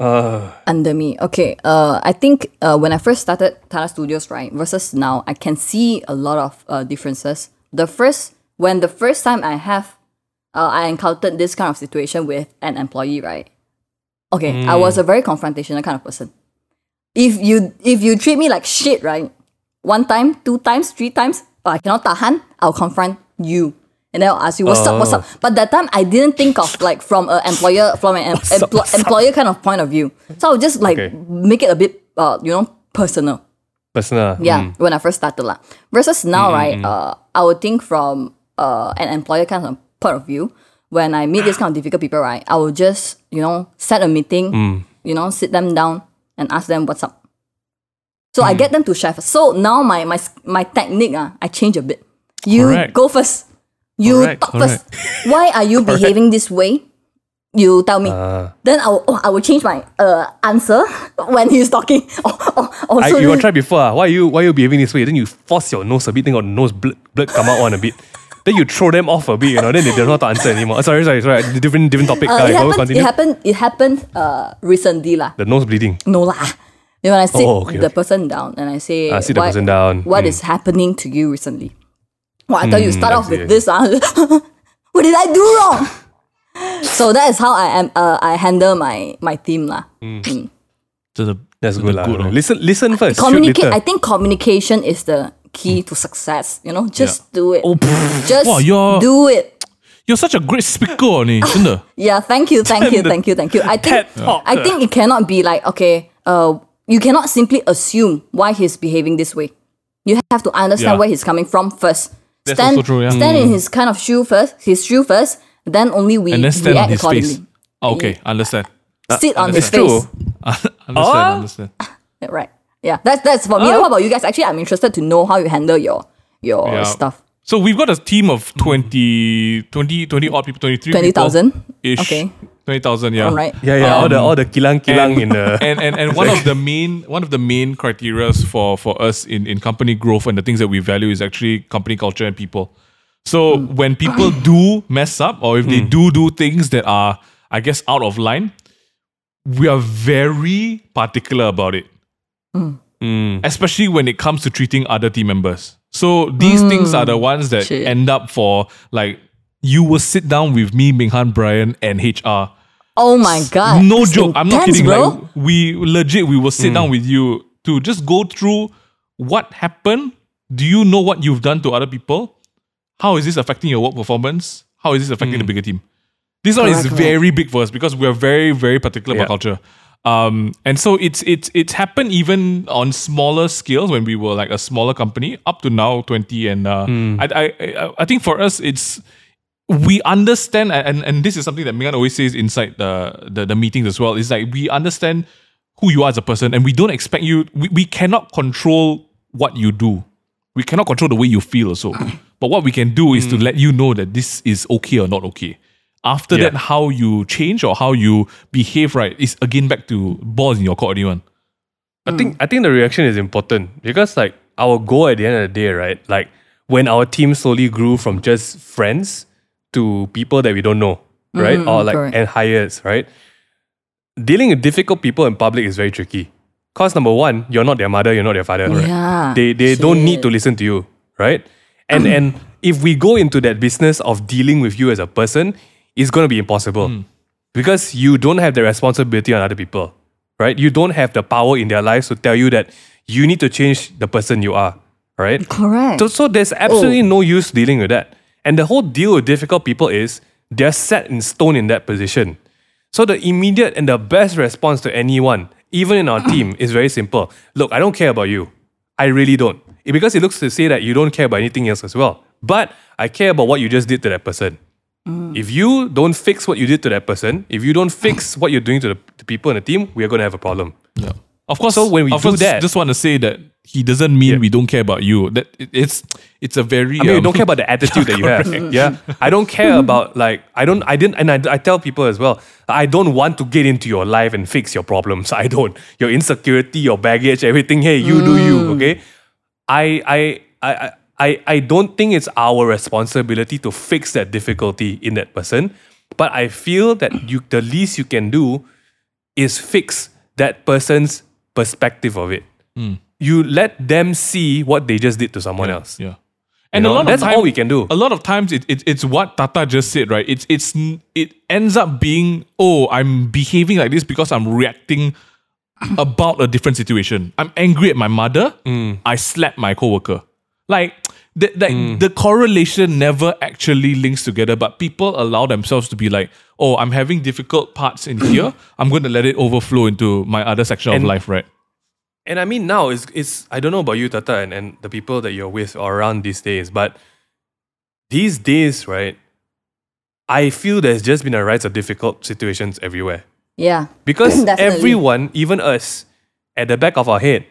Uh. Under me. Okay. Uh, I think uh, when I first started Tata Studios, right, versus now, I can see a lot of uh, differences. The first, when the first time I have, uh, I encountered this kind of situation with an employee, right? Okay, mm. I was a very confrontational kind of person. If you if you treat me like shit, right? One time, two times, three times, oh, I cannot tahan, I'll confront you. And then I'll ask you, what's oh. up, what's up? But that time, I didn't think of like from an employer, from an em- up, empl- employer kind of point of view. So I'll just like okay. make it a bit, uh, you know, personal. Personal. Yeah, mm. when I first started lah. Versus now, mm. right, uh, I would think from uh, an employer kind of point of view. When I meet this kind of difficult people, right, I will just, you know, set a meeting, mm. you know, sit them down and ask them what's up. So mm. I get them to chef. So now my my my technique, uh, I change a bit. You Correct. go first. You Correct. talk Correct. first. Why are you behaving this way? You tell me. Uh, then I will, oh, I will change my uh, answer when he's talking. Oh, oh, oh, I, so you got try before. Uh, why are you why are you behaving this way? Then you force your nose a bit, then your nose blood, blood come out on a bit. Then you throw them off a bit, you know. Then they don't know how to answer anymore. Sorry, sorry, sorry. Different, different topic. Uh, it, happened, it happened. It happened. Uh, recently lah. The nose bleeding. No lah. You know, when I sit oh, okay, the okay. person down and I say, I sit the person down. What mm. is happening to you recently? Well, I mm, tell you, start I off see. with this. Uh, what did I do wrong? So that is how I am. Uh, I handle my my team lah. Mm. Mm. So the, that's so good, la, good la. Listen, listen first. Communicate. I think communication is the key to success, you know, just yeah. do it. Oh, just wow, do it. You're such a great speaker, ni. Yeah, thank you, thank you, thank you, thank you. I think yeah. I think it cannot be like okay, uh, you cannot simply assume why he's behaving this way. You have to understand yeah. where he's coming from first. That's stand, also true, yeah. stand mm. in his kind of shoe first, his shoe first. Then only we and then stand react on his accordingly. Face. Oh, okay, understand. Uh, Sit on understand. his face. It's true. understand, oh. understand. Right. Yeah, that's that's for me. Uh, How about you guys? Actually, I'm interested to know how you handle your your yeah. stuff. So we've got a team of twenty, twenty, twenty odd people, twenty-three twenty thousand-ish. Okay. twenty thousand, yeah. All right. Yeah, yeah, um, all the all the kilang kilang in the and, and, and one of the main one of the main criteria for, for us in, in company growth and the things that we value is actually company culture and people. So mm. when people do mess up or if mm. they do do things that are, I guess, out of line, we are very particular about it. Mm. Mm. Especially when it comes to treating other team members. So these mm. things are the ones that Shit. end up for like you will sit down with me, Ming Han, Brian, and H R. Oh my god! No it's joke. Intense, I'm not kidding. Bro. Like we legit, we will sit mm. down with you to just go through what happened. Do you know what you've done to other people? How is this affecting your work performance? How is this affecting mm. the bigger team? This one correct, is very correct. big for us because we are very, very particular yeah. about culture. Um, and so it's it's it's happened even on smaller scales when we were like a smaller company up to now twenty and uh, mm. I I I think for us it's we understand and, and this is something that Mingan always says inside the, the the meetings as well. It's like we understand who you are as a person and we don't expect you. We, we cannot control what you do. We cannot control the way you feel also. But what we can do is mm. to let you know that this is okay or not okay. After yeah. that, how you change or how you behave, right, is again back to balls in your court, anyone. I mm. think I think the reaction is important because like our goal at the end of the day, right, like when our team slowly grew from just friends to people that we don't know, right, mm, or like correct. and hires, right. Dealing with difficult people in public is very tricky. Cause number one, you're not their mother, you're not their father, right? Yeah, they they shit. don't need to listen to you, right? And and if we go into that business of dealing with you as a person, it's going to be impossible mm. because you don't have the responsibility on other people, right? You don't have the power in their lives to tell you that you need to change the person you are, right? Correct. So, so there's absolutely oh. no use dealing with that. And the whole deal with difficult people is they're set in stone in that position. So the immediate and the best response to anyone, even in our team, is very simple. Look, I don't care about you. I really don't. Because it looks to say that you don't care about anything else as well. But I care about what you just did to that person. Mm. If you don't fix what you did to that person, if you don't fix what you're doing to the to people in the team, we are going to have a problem. Yeah, of course. So when we do course, that, just want to say that he doesn't mean yeah. we don't care about you. That it's it's a very. I mean, um, we don't care about the attitude that you have. Yeah, I don't care about like I don't I didn't and I I tell people as well. I don't want to get into your life and fix your problems. I don't your insecurity, your baggage, everything. Hey, you mm. do you. Okay, I I I. I I, I don't think it's our responsibility to fix that difficulty in that person, but I feel that you, the least you can do is fix that person's perspective of it. Mm. You let them see what they just did to someone yeah, else. Yeah, and you know? a lot that's of time, all we can do. A lot of times, it, it it's what Tata just said, right? It's it's it ends up being oh, I'm behaving like this because I'm reacting about a different situation. I'm angry at my mother. Mm. I slapped my coworker. Like the, the, mm. the correlation never actually links together, but people allow themselves to be like, oh, I'm having difficult parts in here. I'm going to let it overflow into my other section and, of life, right? And I mean, now, it's, it's I don't know about you, Tata, and, and the people that you're with or around these days, but these days, right, I feel there's just been a rise of difficult situations everywhere. Yeah. Because everyone, even us, at the back of our head,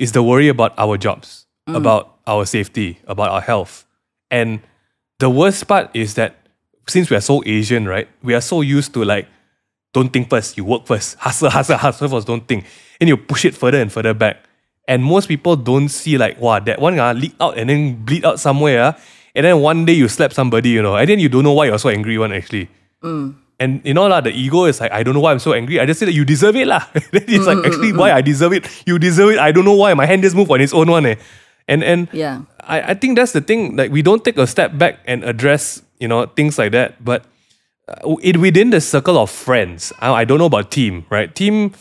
is the worry about our jobs, mm. about our safety, about our health. And the worst part is that since we are so Asian, right, we are so used to like, don't think first, you work first, hustle, hustle, hustle first, don't think. And you push it further and further back. And most people don't see like, wow, that one uh, leak out and then bleed out somewhere. Uh, and then one day you slap somebody, you know, and then you don't know why you're so angry one actually. Mm. And you know, la, the ego is like, I don't know why I'm so angry. I just say that you deserve it. La. It's mm-hmm, like, actually, mm-hmm. why I deserve it? You deserve it. I don't know why. My hand just moved on its own one. Eh. And and yeah. I, I think that's the thing. Like, we don't take a step back and address, you know, things like that. But uh, it within the circle of friends, I, I don't know about team, right? Team,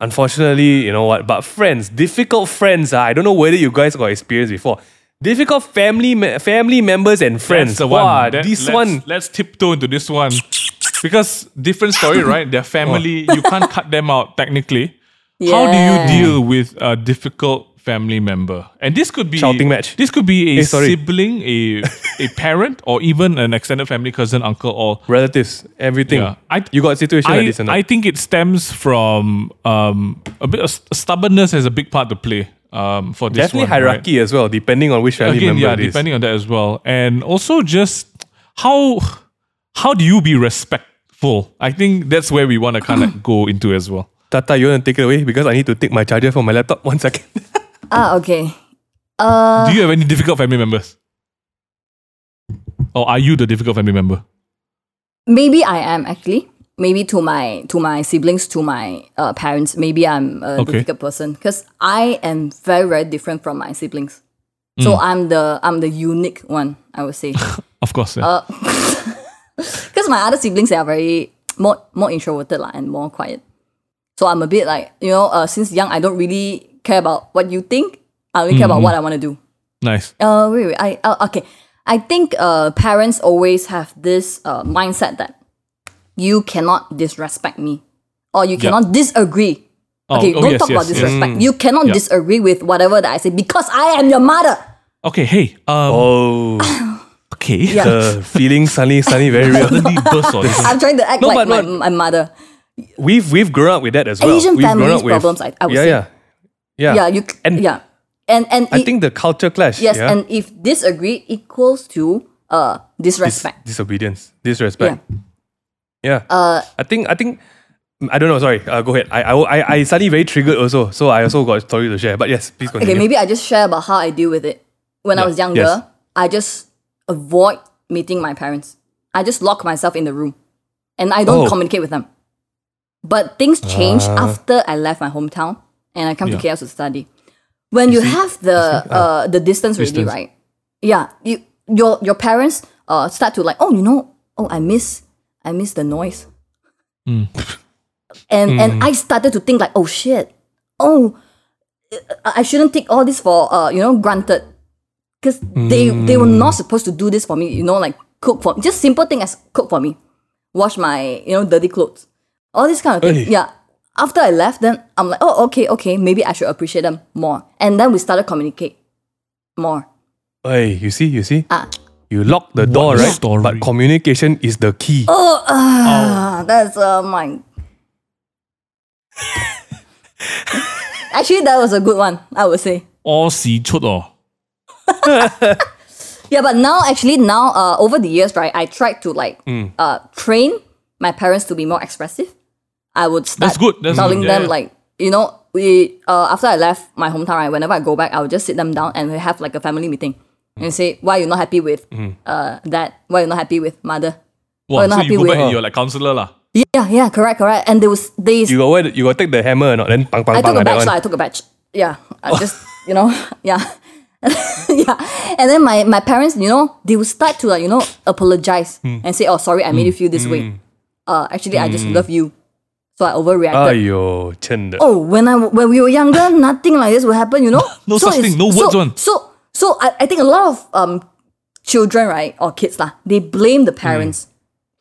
unfortunately, you know what? But friends, difficult friends. Uh, I don't know whether you guys got experience before. Difficult family me- family members and friends. That's wow, one. That, this let's, one. Let's tiptoe into this one. Because different story, right? Their family, you can't cut them out technically. Yeah. How do you deal with a difficult family member? And this could be shouting match. This could be a hey, sibling, a a parent, or even an extended family, cousin, uncle, or relatives. Everything. Yeah. I th- you got a situation I, like this, or not? I think it stems from um, a bit of stubbornness has a big part to play. Um, for this definitely one, hierarchy, right? As well, depending on which family Again, member yeah, it is. Depending on that as well. And also just how how do you be respectful? I think that's where we want to kind of go into as well. Tata, you want to take it away? Because I need to take my charger from my laptop. One second. Ah, okay. Uh, do you have any difficult family members? Or are you the difficult family member? Maybe I am actually. Maybe to my to my siblings, to my uh, parents, maybe I'm a okay. difficult person because I am very very different from my siblings. Mm. So I'm the I'm the unique one, I would say. Of course, yeah. Because uh, my other siblings they are very more more introverted like, and more quiet. So I'm a bit like you know uh, since young I don't really care about what you think. I only mm-hmm. care about what I want to do. Nice. Uh wait wait I uh, okay I think uh parents always have this uh, mindset that. You cannot disrespect me. Or you cannot yep. disagree. Oh, okay, oh, don't yes, talk yes, about disrespect. Yes. You cannot yep. disagree with whatever that I say because I am your mother. Okay, hey. Um, oh. Okay. Yeah. The feeling suddenly, suddenly very real. I'm trying to act no, like my, my mother. We've we've grown up with that as well. Asian we've families problems, with, I, I would yeah, say. Yeah, yeah. Yeah, you, and, yeah. And, and I it, think the culture clash. Yes, yeah. And if disagree equals to uh, disrespect. Dis- disobedience. Disrespect. Yeah. Yeah, uh, I think, I think, I don't know, sorry, uh, go ahead. I, I, I suddenly very triggered also, so I also got a story to share, but yes, please continue. Okay, maybe I just share about how I deal with it. When yeah. I was younger, yes. I just avoid meeting my parents. I just lock myself in the room and I don't oh. communicate with them. But things changed uh, after I left my hometown and I come yeah. to K L to study. When you, you have the uh, the distance, distance really, right? Yeah, you, your, your parents uh, start to like, oh, you know, oh, I miss... I miss the noise. Mm. And mm. and I started to think like, oh shit. Oh, I shouldn't take all this for, uh, you know, granted. Because mm. they, they were not supposed to do this for me, you know, like cook for me. Just simple thing as cook for me. Wash my, you know, dirty clothes. All this kind of thing. Hey. Yeah. After I left, then I'm like, oh, okay, okay. Maybe I should appreciate them more. And then we started communicate more. Hey, you see, you see? Ah. You lock the door, what right? Story. But communication is the key. Oh, uh, oh. that's uh, mine. Actually, that was a good one, I would say. All see chut oh. Yeah, but now, actually, now, uh, over the years, right, I tried to, like, mm. uh, train my parents to be more expressive. I would start that's good. That's telling good. Yeah, them, yeah. like, you know, we uh, after I left my hometown, right, whenever I go back, I would just sit them down and we have, like, a family meeting. And say, why you're not happy with mm. uh dad? Why you're not happy with mother? Wow, why you're not so happy you go with back and you're like counsellor lah. Yeah, yeah, correct, correct. And there was these. You got you got take the hammer or not? Then bang, bang, I took bang, a batch, like, I took a batch. Yeah, I oh. just you know, yeah, yeah. And then my, my parents, you know, they would start to like you know apologize mm. and say, oh sorry, I made mm. you feel this mm. way. Uh, actually, mm. I just love you, so I overreacted. Aiyo, tender. Oh, when I when we were younger, nothing like this would happen, you know. No so such thing. No words so, on. So. So I, I think a lot of um, children, right, or kids, lah, they blame the parents mm.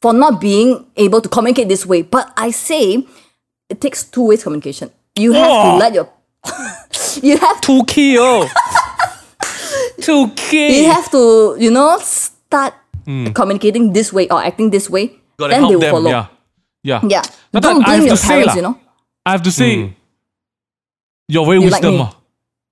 for not being able to communicate this way. But I say it takes two ways communication. You oh. have to let your you have two key oh two key. You have to you know start mm. communicating this way or acting this way. Gotta then they will them. follow. Yeah, yeah, yeah. But don't blame your parents. Say, you know, I have to say mm. you're very you wisdom. Like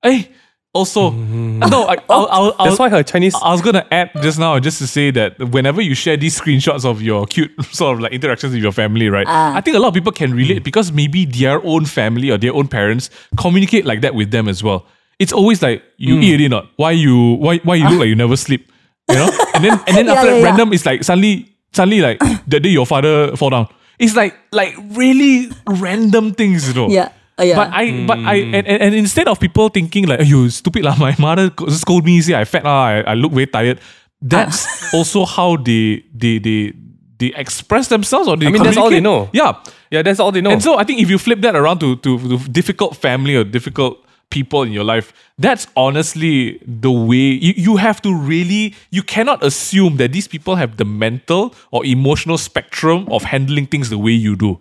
Hey, also, mm. no, I, I'll, I'll, I'll, that's why her Chinese. I was gonna add just now just to say that whenever you share these screenshots of your cute sort of like interactions with your family, right? Uh. I think a lot of people can relate because maybe their own family or their own parents communicate like that with them as well. It's always like you mm. eat already not? Why you why why you look uh. like you never sleep? You know, and then and then yeah, after yeah, that yeah. random, it's like suddenly suddenly like that day your father fall down. It's like like really random things, you know. Yeah. Uh, yeah. But I, mm. but I, and, and, and instead of people thinking like, you stupid lah, my mother scold me, say I fat lah, I, I look very tired. That's uh. also how they, they, they, they express themselves or they I mean, that's all they know. Yeah. Yeah, that's all they know. And so I think if you flip that around to, to, to difficult family or difficult people in your life, that's honestly the way, you, you have to really, you cannot assume that these people have the mental or emotional spectrum of handling things the way you do.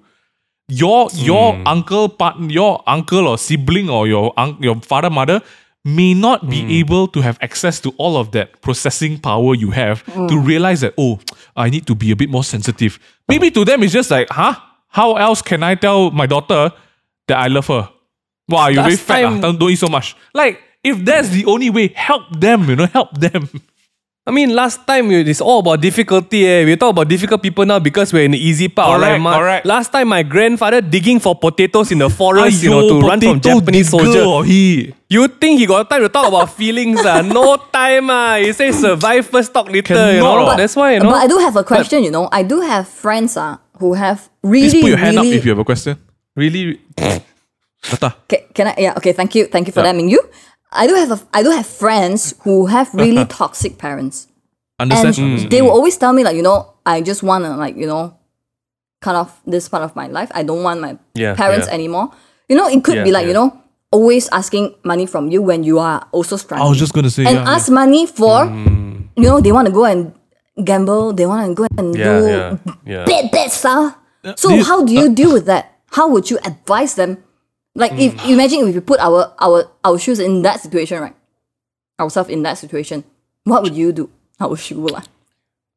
Your your mm. uncle, partner, your uncle or sibling or your un- your father, mother may not be mm. able to have access to all of that processing power you have mm. to realize that, oh, I need to be a bit more sensitive. Maybe to them it's just like, huh? How else can I tell my daughter that I love her? Wow, you're very fat. Time, ah, don't eat so much. Like, if that's the only way, help them, you know, help them. I mean, last time it's all about difficulty. Eh. We talk about difficult people now because we're in the easy part. Correct, like, correct. Last time, my grandfather digging for potatoes in the forest, Ayo, you know, to run from Japanese soldiers. He. You think he got time to talk about feelings? uh? No time. Uh. He says survive first, talk later. Cannot, you know? But, that's why, you know. But I do have a question, but, you know. I do have friends uh, who have really, really... Please put your hand really, up if you have a question. Really... can, can I? Yeah, okay, thank you. Thank you for yeah. that, Mingyu. I do have a, I do have friends who have really toxic parents. Understand? And mm, they mm. will always tell me like, you know, I just want to like, you know, cut off this part of my life. I don't want my yeah, parents yeah. anymore. You know, it could yeah, be like, yeah. you know, always asking money from you when you are also struggling. I was just going to say. And yeah, ask yeah. money for, mm. you know, they want to go and gamble. They want to go and yeah, do yeah, yeah. bad, bad stuff. Uh, so this, how do you uh, deal with that? How would you advise them? Like, mm. if imagine if we put our, our, our shoes in that situation, right? Ourselves in that situation, what would you do? How would you do?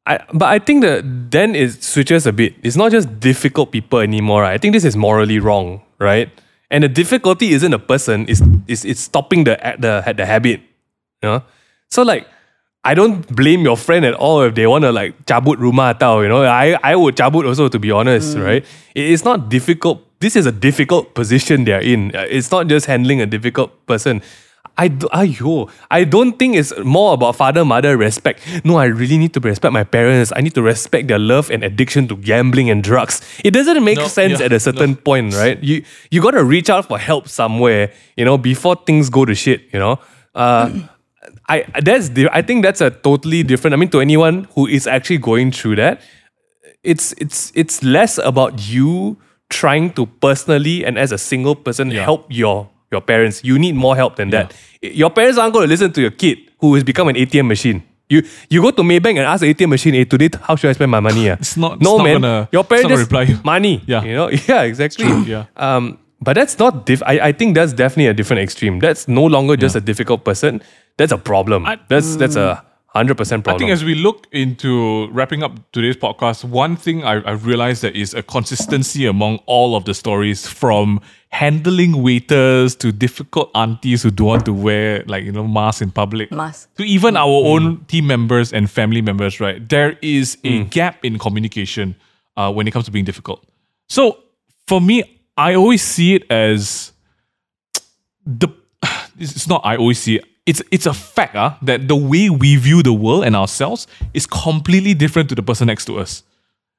I, but I think that then it switches a bit. It's not just difficult people anymore, right? I think this is morally wrong, right? And the difficulty isn't a person, it's, it's, it's stopping the, the, the habit. You know? So, like, I don't blame your friend at all if they want to, like, cabut rumah tau, you know? I, I would cabut also, to be honest, mm. right? It, it's not difficult. This is a difficult position they're in. It's not just handling a difficult person. I, do, ayo, I don't think it's more about father-mother respect. No, I really need to respect my parents. I need to respect their love and addiction to gambling and drugs. It doesn't make no, sense yeah, at a certain no. point, right? You you got to reach out for help somewhere, you know, before things go to shit, you know. Uh, mm. I that's I think that's a totally different... I mean, to anyone who is actually going through that, it's it's it's less about you trying to personally and as a single person yeah. help your, your parents. You need more help than yeah. that. Your parents aren't going to listen to your kid who has become an A T M machine. You you go to Maybank and ask the A T M machine, hey, today, how should I spend my money? Yeah? It's not, no, it's man. Not gonna, your parents just reply. Money. Yeah. You know? Yeah, exactly. yeah. Um, but that's not, diff- I, I think that's definitely a different extreme. That's no longer just yeah. a difficult person. That's a problem. I, that's, that's a one hundred percent problem. I think as we look into wrapping up today's podcast, one thing I, I've realized that is a consistency among all of the stories, from handling waiters to difficult aunties who don't want to wear like, you know, masks in public. Mask. To even our mm. own team members and family members, right? There is a mm. gap in communication uh, when it comes to being difficult. So for me, I always see it as the... It's not I always see it. It's it's a fact uh, that the way we view the world and ourselves is completely different to the person next to us.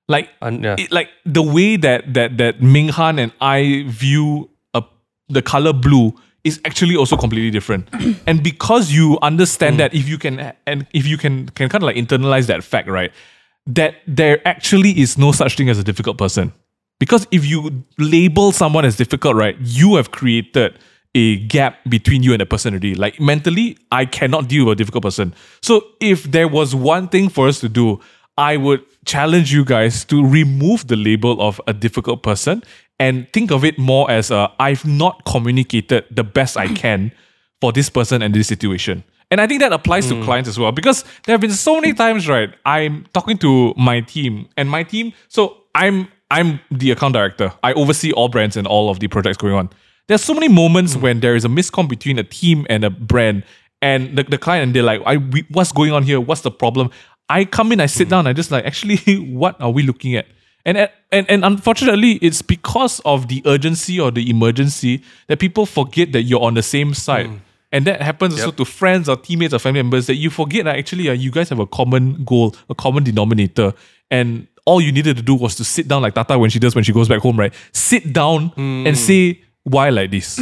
Like, um, yeah. it, like the way that that that Ming Han and I view a, the color blue is actually also completely different. And because you understand mm. that, if you can and if you can can kind of like internalize that fact, right? That there actually is no such thing as a difficult person. Because if you label someone as difficult, right, you have created a gap between you and the person already. Like, mentally, I cannot deal with a difficult person. So if there was one thing for us to do, I would challenge you guys to remove the label of a difficult person and think of it more as a, I've not communicated the best I can for this person and this situation. And I think that applies mm. to clients as well, because there have been so many times, right, I'm talking to my team and my team, so I'm I'm the account director. I oversee all brands and all of the projects going on. There's so many moments mm. when there is a miscom between a team and a brand and the, the client, and they're like, I, we, what's going on here? What's the problem? I come in, I sit mm. down, I just like, actually, what are we looking at? And, and and unfortunately, it's because of the urgency or the emergency that people forget that you're on the same side. Mm. And that happens yep. also to friends or teammates or family members, that you forget that actually uh, you guys have a common goal, a common denominator. And all you needed to do was to sit down like Tata when she does when she goes back home, right? Sit down mm. and say, why like this?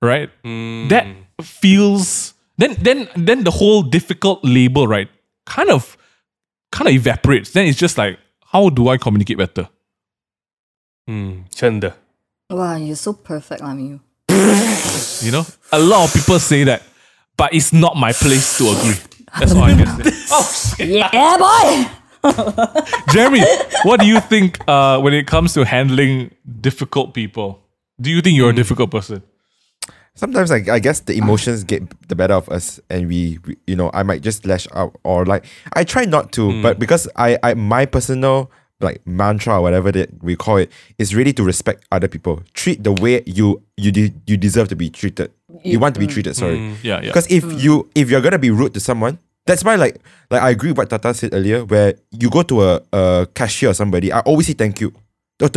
Right? Mm. That feels... Then then then the whole difficult label, right, kind of kind of evaporates. Then it's just like, how do I communicate better? Hmm. Chanda. Wow, you're so perfect, I mean. You know, a lot of people say that, but it's not my place to agree. That's all I can say. Oh, shit. Yeah, boy. Jeremy, what do you think uh, when it comes to handling difficult people? Do you think you're mm. a difficult person? Sometimes I, I guess the emotions get the better of us, and we, we, you know, I might just lash out, or like I try not to, mm. but because I, I, my personal like mantra or whatever that we call it is really to respect other people. Treat the way you you de- you deserve to be treated. You, you want to be treated. Sorry, mm, yeah, yeah. Because if mm. you if you're gonna be rude to someone, that's why like like I agree with what Tata said earlier. Where you go to a, a cashier or somebody, I always say thank you. Right.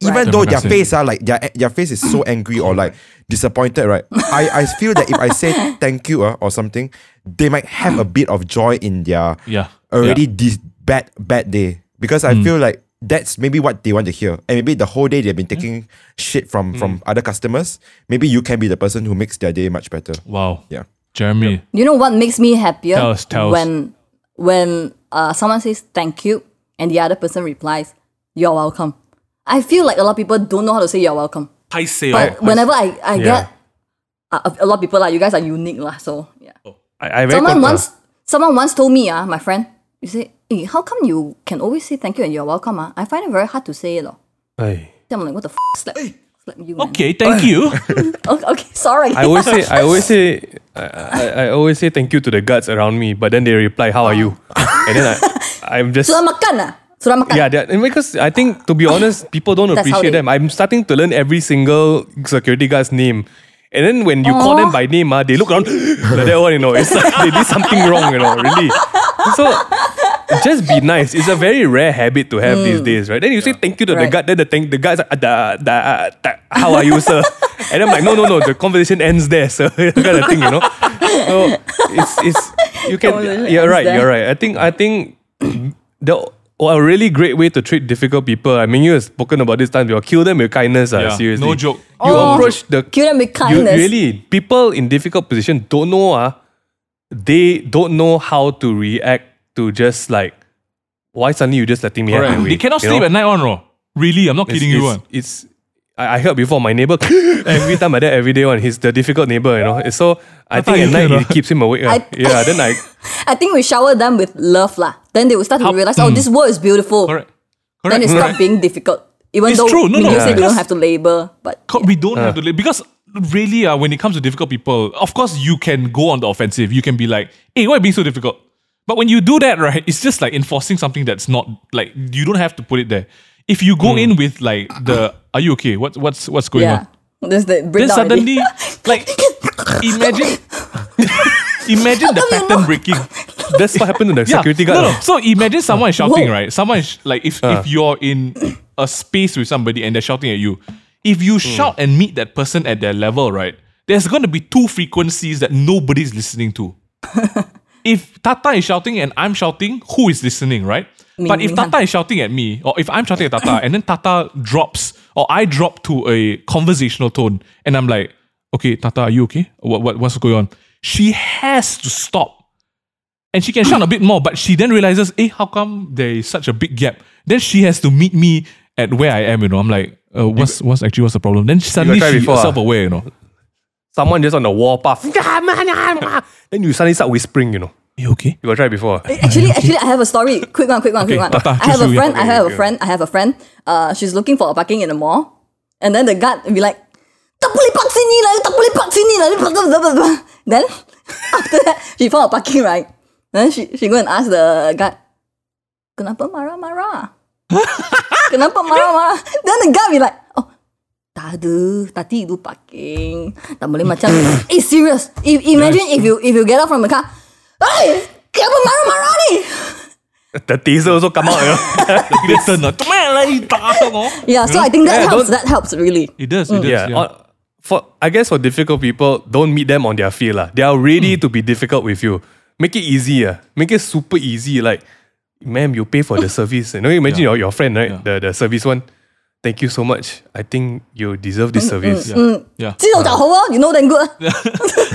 Even though their face are like their their face is so angry or like disappointed, right? I, I feel that if I say thank you uh, or something, they might have a bit of joy in their yeah. already yeah. Dis- bad bad day, because I mm. feel like that's maybe what they want to hear. And maybe the whole day they've been taking yeah. shit from mm. from other customers. Maybe you can be the person who makes their day much better. Wow. Yeah, Jeremy. You know what makes me happier? Tell us, tell us. When when uh, someone says thank you and the other person replies, you're welcome. I feel like a lot of people don't know how to say you're welcome. I say But I, whenever I, I yeah. get uh, a lot of people, like, you guys are unique. Lah, so yeah. Oh, I, I someone once someone once told me, uh, my friend, you say, hey, how come you can always say thank you and you're welcome? Uh? I find it very hard to say it. Hey. I'm like, what the f slap, slap you? Man. Okay, thank you. okay, okay, sorry. I always say I always say I, I, I always say thank you to the guards around me, but then they reply, how are you? And then I I'm just Sudah makan lah. Yeah, because I think, to be honest, people don't appreciate they... them. I'm starting to learn every single security guard's name. And then when you Aww. Call them by name, uh, they look around like that one, you know. It's like they did something wrong, you know, really. So, just be nice. It's a very rare habit to have mm. these days, right? Then you say yeah. thank you to right. the guard. Then the, thank, the guard's like, da, da, da, how are you, sir? And I'm like, no, no, no, the conversation ends there, sir. Kind of thing, you know. So, it's, it's, you can, you're right, you're right. I think, I think, the... Well, a really great way to treat difficult people. I mean, you have spoken about this time before. Kill them with kindness, yeah, uh, seriously. No joke. You oh, approach the... Kill them with kindness. You, really, people in difficult positions don't know, uh, they don't know how to react to just like, why suddenly you're just letting me have my way? They cannot sleep know? At night on, bro. Really, I'm not it's, kidding it's, you. One. It's... I heard before, my neighbor, every time my dad, every day, one, he's the difficult neighbor, you know. So, I, I think at night, it keeps him awake. I, yeah, then I... I think we shower them with love, lah. Then they will start to How, realize, oh, mm. this world is beautiful. Correct. Correct. Then they stop being difficult. Even it's though true. No, we no, yeah. don't have to labor. But yeah. We don't uh. have to labor. Because really, uh, when it comes to difficult people, of course, you can go on the offensive. You can be like, hey, why are you being so difficult? But when you do that, right, it's just like enforcing something that's not... Like, you don't have to put it there. If you go mm. in with like the... Are you okay? What, what's what's going yeah. on? There's the then suddenly, like, imagine, imagine the pattern breaking. That's what happened to the yeah. security guard. No, no. So imagine someone is shouting, Whoa. right? Someone is, like if uh. if you're in a space with somebody and they're shouting at you, if you mm. shout and meet that person at their level, right? There's going to be two frequencies that nobody's listening to. If Tata is shouting and I'm shouting, who is listening, right? But if Tata is shouting at me, or if I'm shouting at Tata, and then Tata drops, or I drop to a conversational tone, and I'm like, okay, Tata, are you okay? What, what what's going on? She has to stop. And she can shout a bit more, but she then realizes, hey, how come there is such a big gap? Then she has to meet me at where I am, you know. I'm like, uh, what's what's actually what's the problem? Then suddenly she's self-aware, you know. Someone just on the warpath. Then you suddenly start whispering, you know. You okay? You got tried before. Actually, actually, I have a story. Quick one, quick one, okay, quick one. Tata, I have a friend. I have a friend. I have a friend. Uh, she's looking for a parking in the mall, and then the guard will be like, "Tak boleh park sini lah, tak boleh park sini lah." Then after that, she found a parking, right? Then she she go and ask the guard, "Kenapa marah marah? Kenapa marah marah?" Then the guard will be like, "Oh, tak ada, tadi itu parking. Tak boleh macam, eh serious. If, imagine if you if you get out from the car, hey, kenapa marah-marah ni? The taser also come out, you know. Yeah, so I think that yeah, helps. That helps really. It does. It mm. does. Yeah. Yeah. For I guess for difficult people, don't meet them on their feet, lah. They are ready mm. to be difficult with you. Make it easy, uh. Make it super easy. Like, ma'am, you pay for the service. You know, imagine yeah. your your friend, right? Yeah. The the service one. Thank you so much. I think you deserve this service. Mm, mm, yeah. Yeah. Uh, you know then good.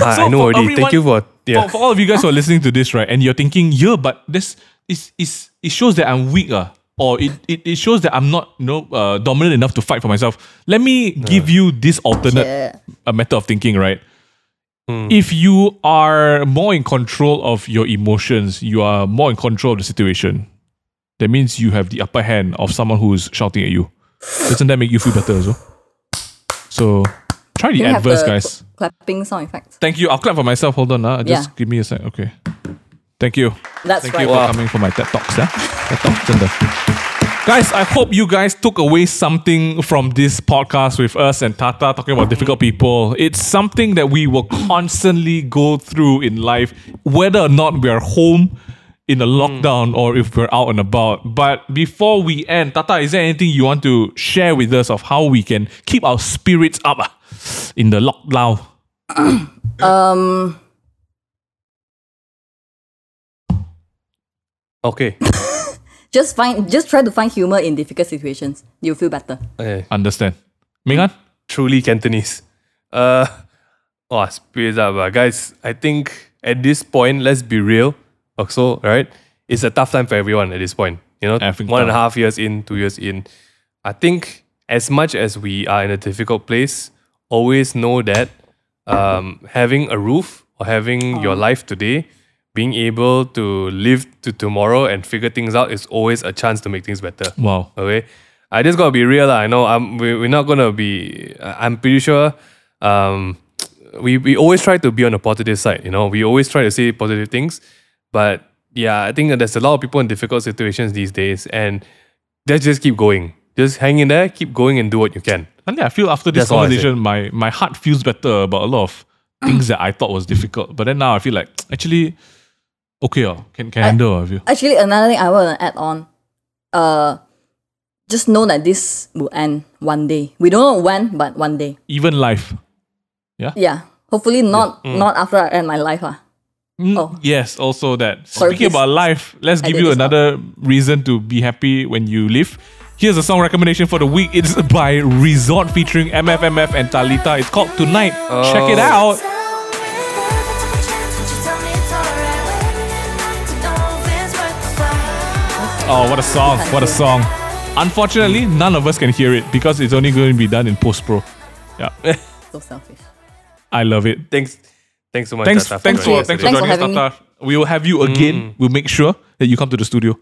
ah, so I know already. Everyone, thank you for yeah. For, for all of you guys who are listening to this, right? And you're thinking, yeah, but this. It's, it's, it shows that I'm weak, uh, or it, it, it shows that I'm not you know, uh, dominant enough to fight for myself. Let me give you this alternate yeah. uh, method of thinking, right? Mm. If you are more in control of your emotions, you are more in control of the situation, that means you have the upper hand of someone who's shouting at you. Doesn't that make you feel better as well? So, try the adverse, guys. Clapping sound effects. Thank you. I'll clap for myself. Hold on. Uh. Just yeah. give me a sec. Okay. Thank you. That's Thank right. you for wow. coming for my TED Talks. Eh? TED Talks and the... Guys, I hope you guys took away something from this podcast with us and Tata talking about difficult people. It's something that we will constantly go through in life, whether or not we are home in a lockdown mm. or if we're out and about. But before we end, Tata, is there anything you want to share with us of how we can keep our spirits up ah, in the lockdown? um... Okay. just find, just try to find humor in difficult situations. You'll feel better. Okay. Understand. Megan? Truly Cantonese. Uh, oh, spirits up. Guys, I think at this point, let's be real. Also, right? It's a tough time for everyone at this point. You know, Africa. one and a half years in, two years in. I think as much as we are in a difficult place, always know that um, having a roof or having oh. your life today, being able to live to tomorrow and figure things out is always a chance to make things better. Wow. Okay. I just gotta be real. I know I'm, we're not gonna be, I'm pretty sure um, we, we always try to be on the positive side. You know, we always try to say positive things. But yeah, I think there's a lot of people in difficult situations these days. And let's just keep going. Just hang in there, keep going and do what you can. And yeah, I feel after this That's conversation, my, my heart feels better about a lot of things that I thought was difficult. But then now I feel like, actually... Okay, oh, can can I, handle of you. Actually, another thing I want to add on, uh, just know that this will end one day. We don't know when, but one day. Even life, yeah. Yeah, hopefully not yeah. Mm. not after I end my life, ah. Mm, oh. Yes, also that. Sorry, Speaking about life, let's I give you another song. reason to be happy when you live. Here's a song recommendation for the week. It's by Resort featuring M F M F and Talita. It's called Tonight. Oh. Check it out. Oh, what a song, what a song. Unfortunately, none of us can hear it because it's only going to be done in post-pro. Yeah. So selfish. I love it. Thanks thanks so much, thanks, Tata. Thanks for, thanks for joining us, Tata. Me. We will have you again. Mm. We'll make sure that you come to the studio.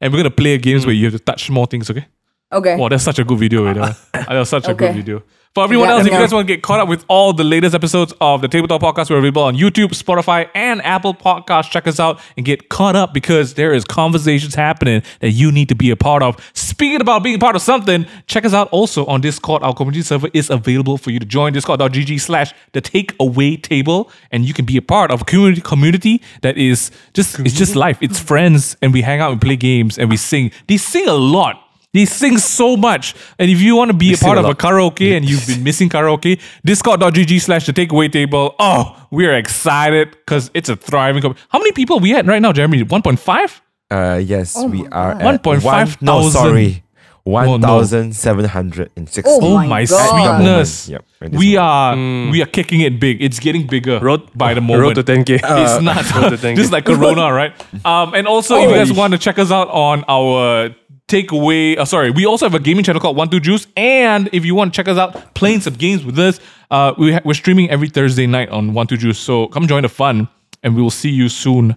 And we're going to play games mm. where you have to touch more things, okay? Okay. Wow, that's such a good video. Right? That was such okay. a good video. For everyone yeah, else, if you guys want to get caught up with all the latest episodes of the Table Talk Podcast, we're available on YouTube, Spotify, and Apple Podcasts. Check us out and get caught up because there is conversations happening that you need to be a part of. Speaking about being a part of something, check us out also on Discord. Our community server is available for you to join. Discord.gg slash the takeaway table. And you can be a part of a community, community that is just, community? It's just life. It's friends and we hang out and play games and we sing. They sing a lot. They sing so much. And if you want to be they a part a of a karaoke and you've been missing karaoke, discord.gg slash the takeaway table. Oh, we're excited because it's a thriving company. How many people are we at right now, Jeremy? one point five? Uh, yes, oh we are at one point five thousand. No, sorry. one thousand seven hundred sixty. Oh, oh my God. Sweetness. Yep, we, are, mm. we are kicking it big. It's getting bigger road, by the moment. Road to ten K. Uh, it's not. Road to ten K. This is like Corona, right? Um, and also, oh, if you guys want to check us out on our... Takeaway, uh, sorry, we also have a gaming channel called One Two Juice, and if you want to check us out playing some games with us, uh, we ha- we're streaming every Thursday night on One Two Juice, so come join the fun, and we will see you soon.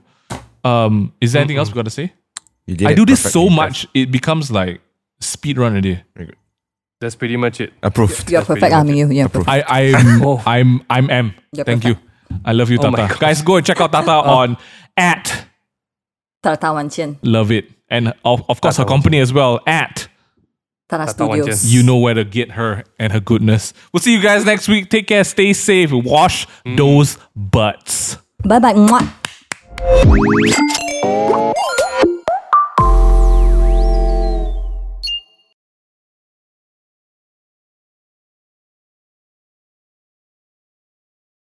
Um, is there mm-hmm. anything else we got to say? I do this so much, it becomes like speed run a day. That's pretty much it. Approved. You're That's perfect, I'm you. Yeah, perfect. I, I'm, oh. I'm, I'm M. You're Thank perfect. you. I love you, Tata. Oh Guys, go and check out Tata oh. on at Tata Wan Chen. Love it. And of, of course, her company as well, at Tata Studios. You know where to get her and her goodness. We'll see you guys next week. Take care. Stay safe. Wash mm. those butts. Bye bye.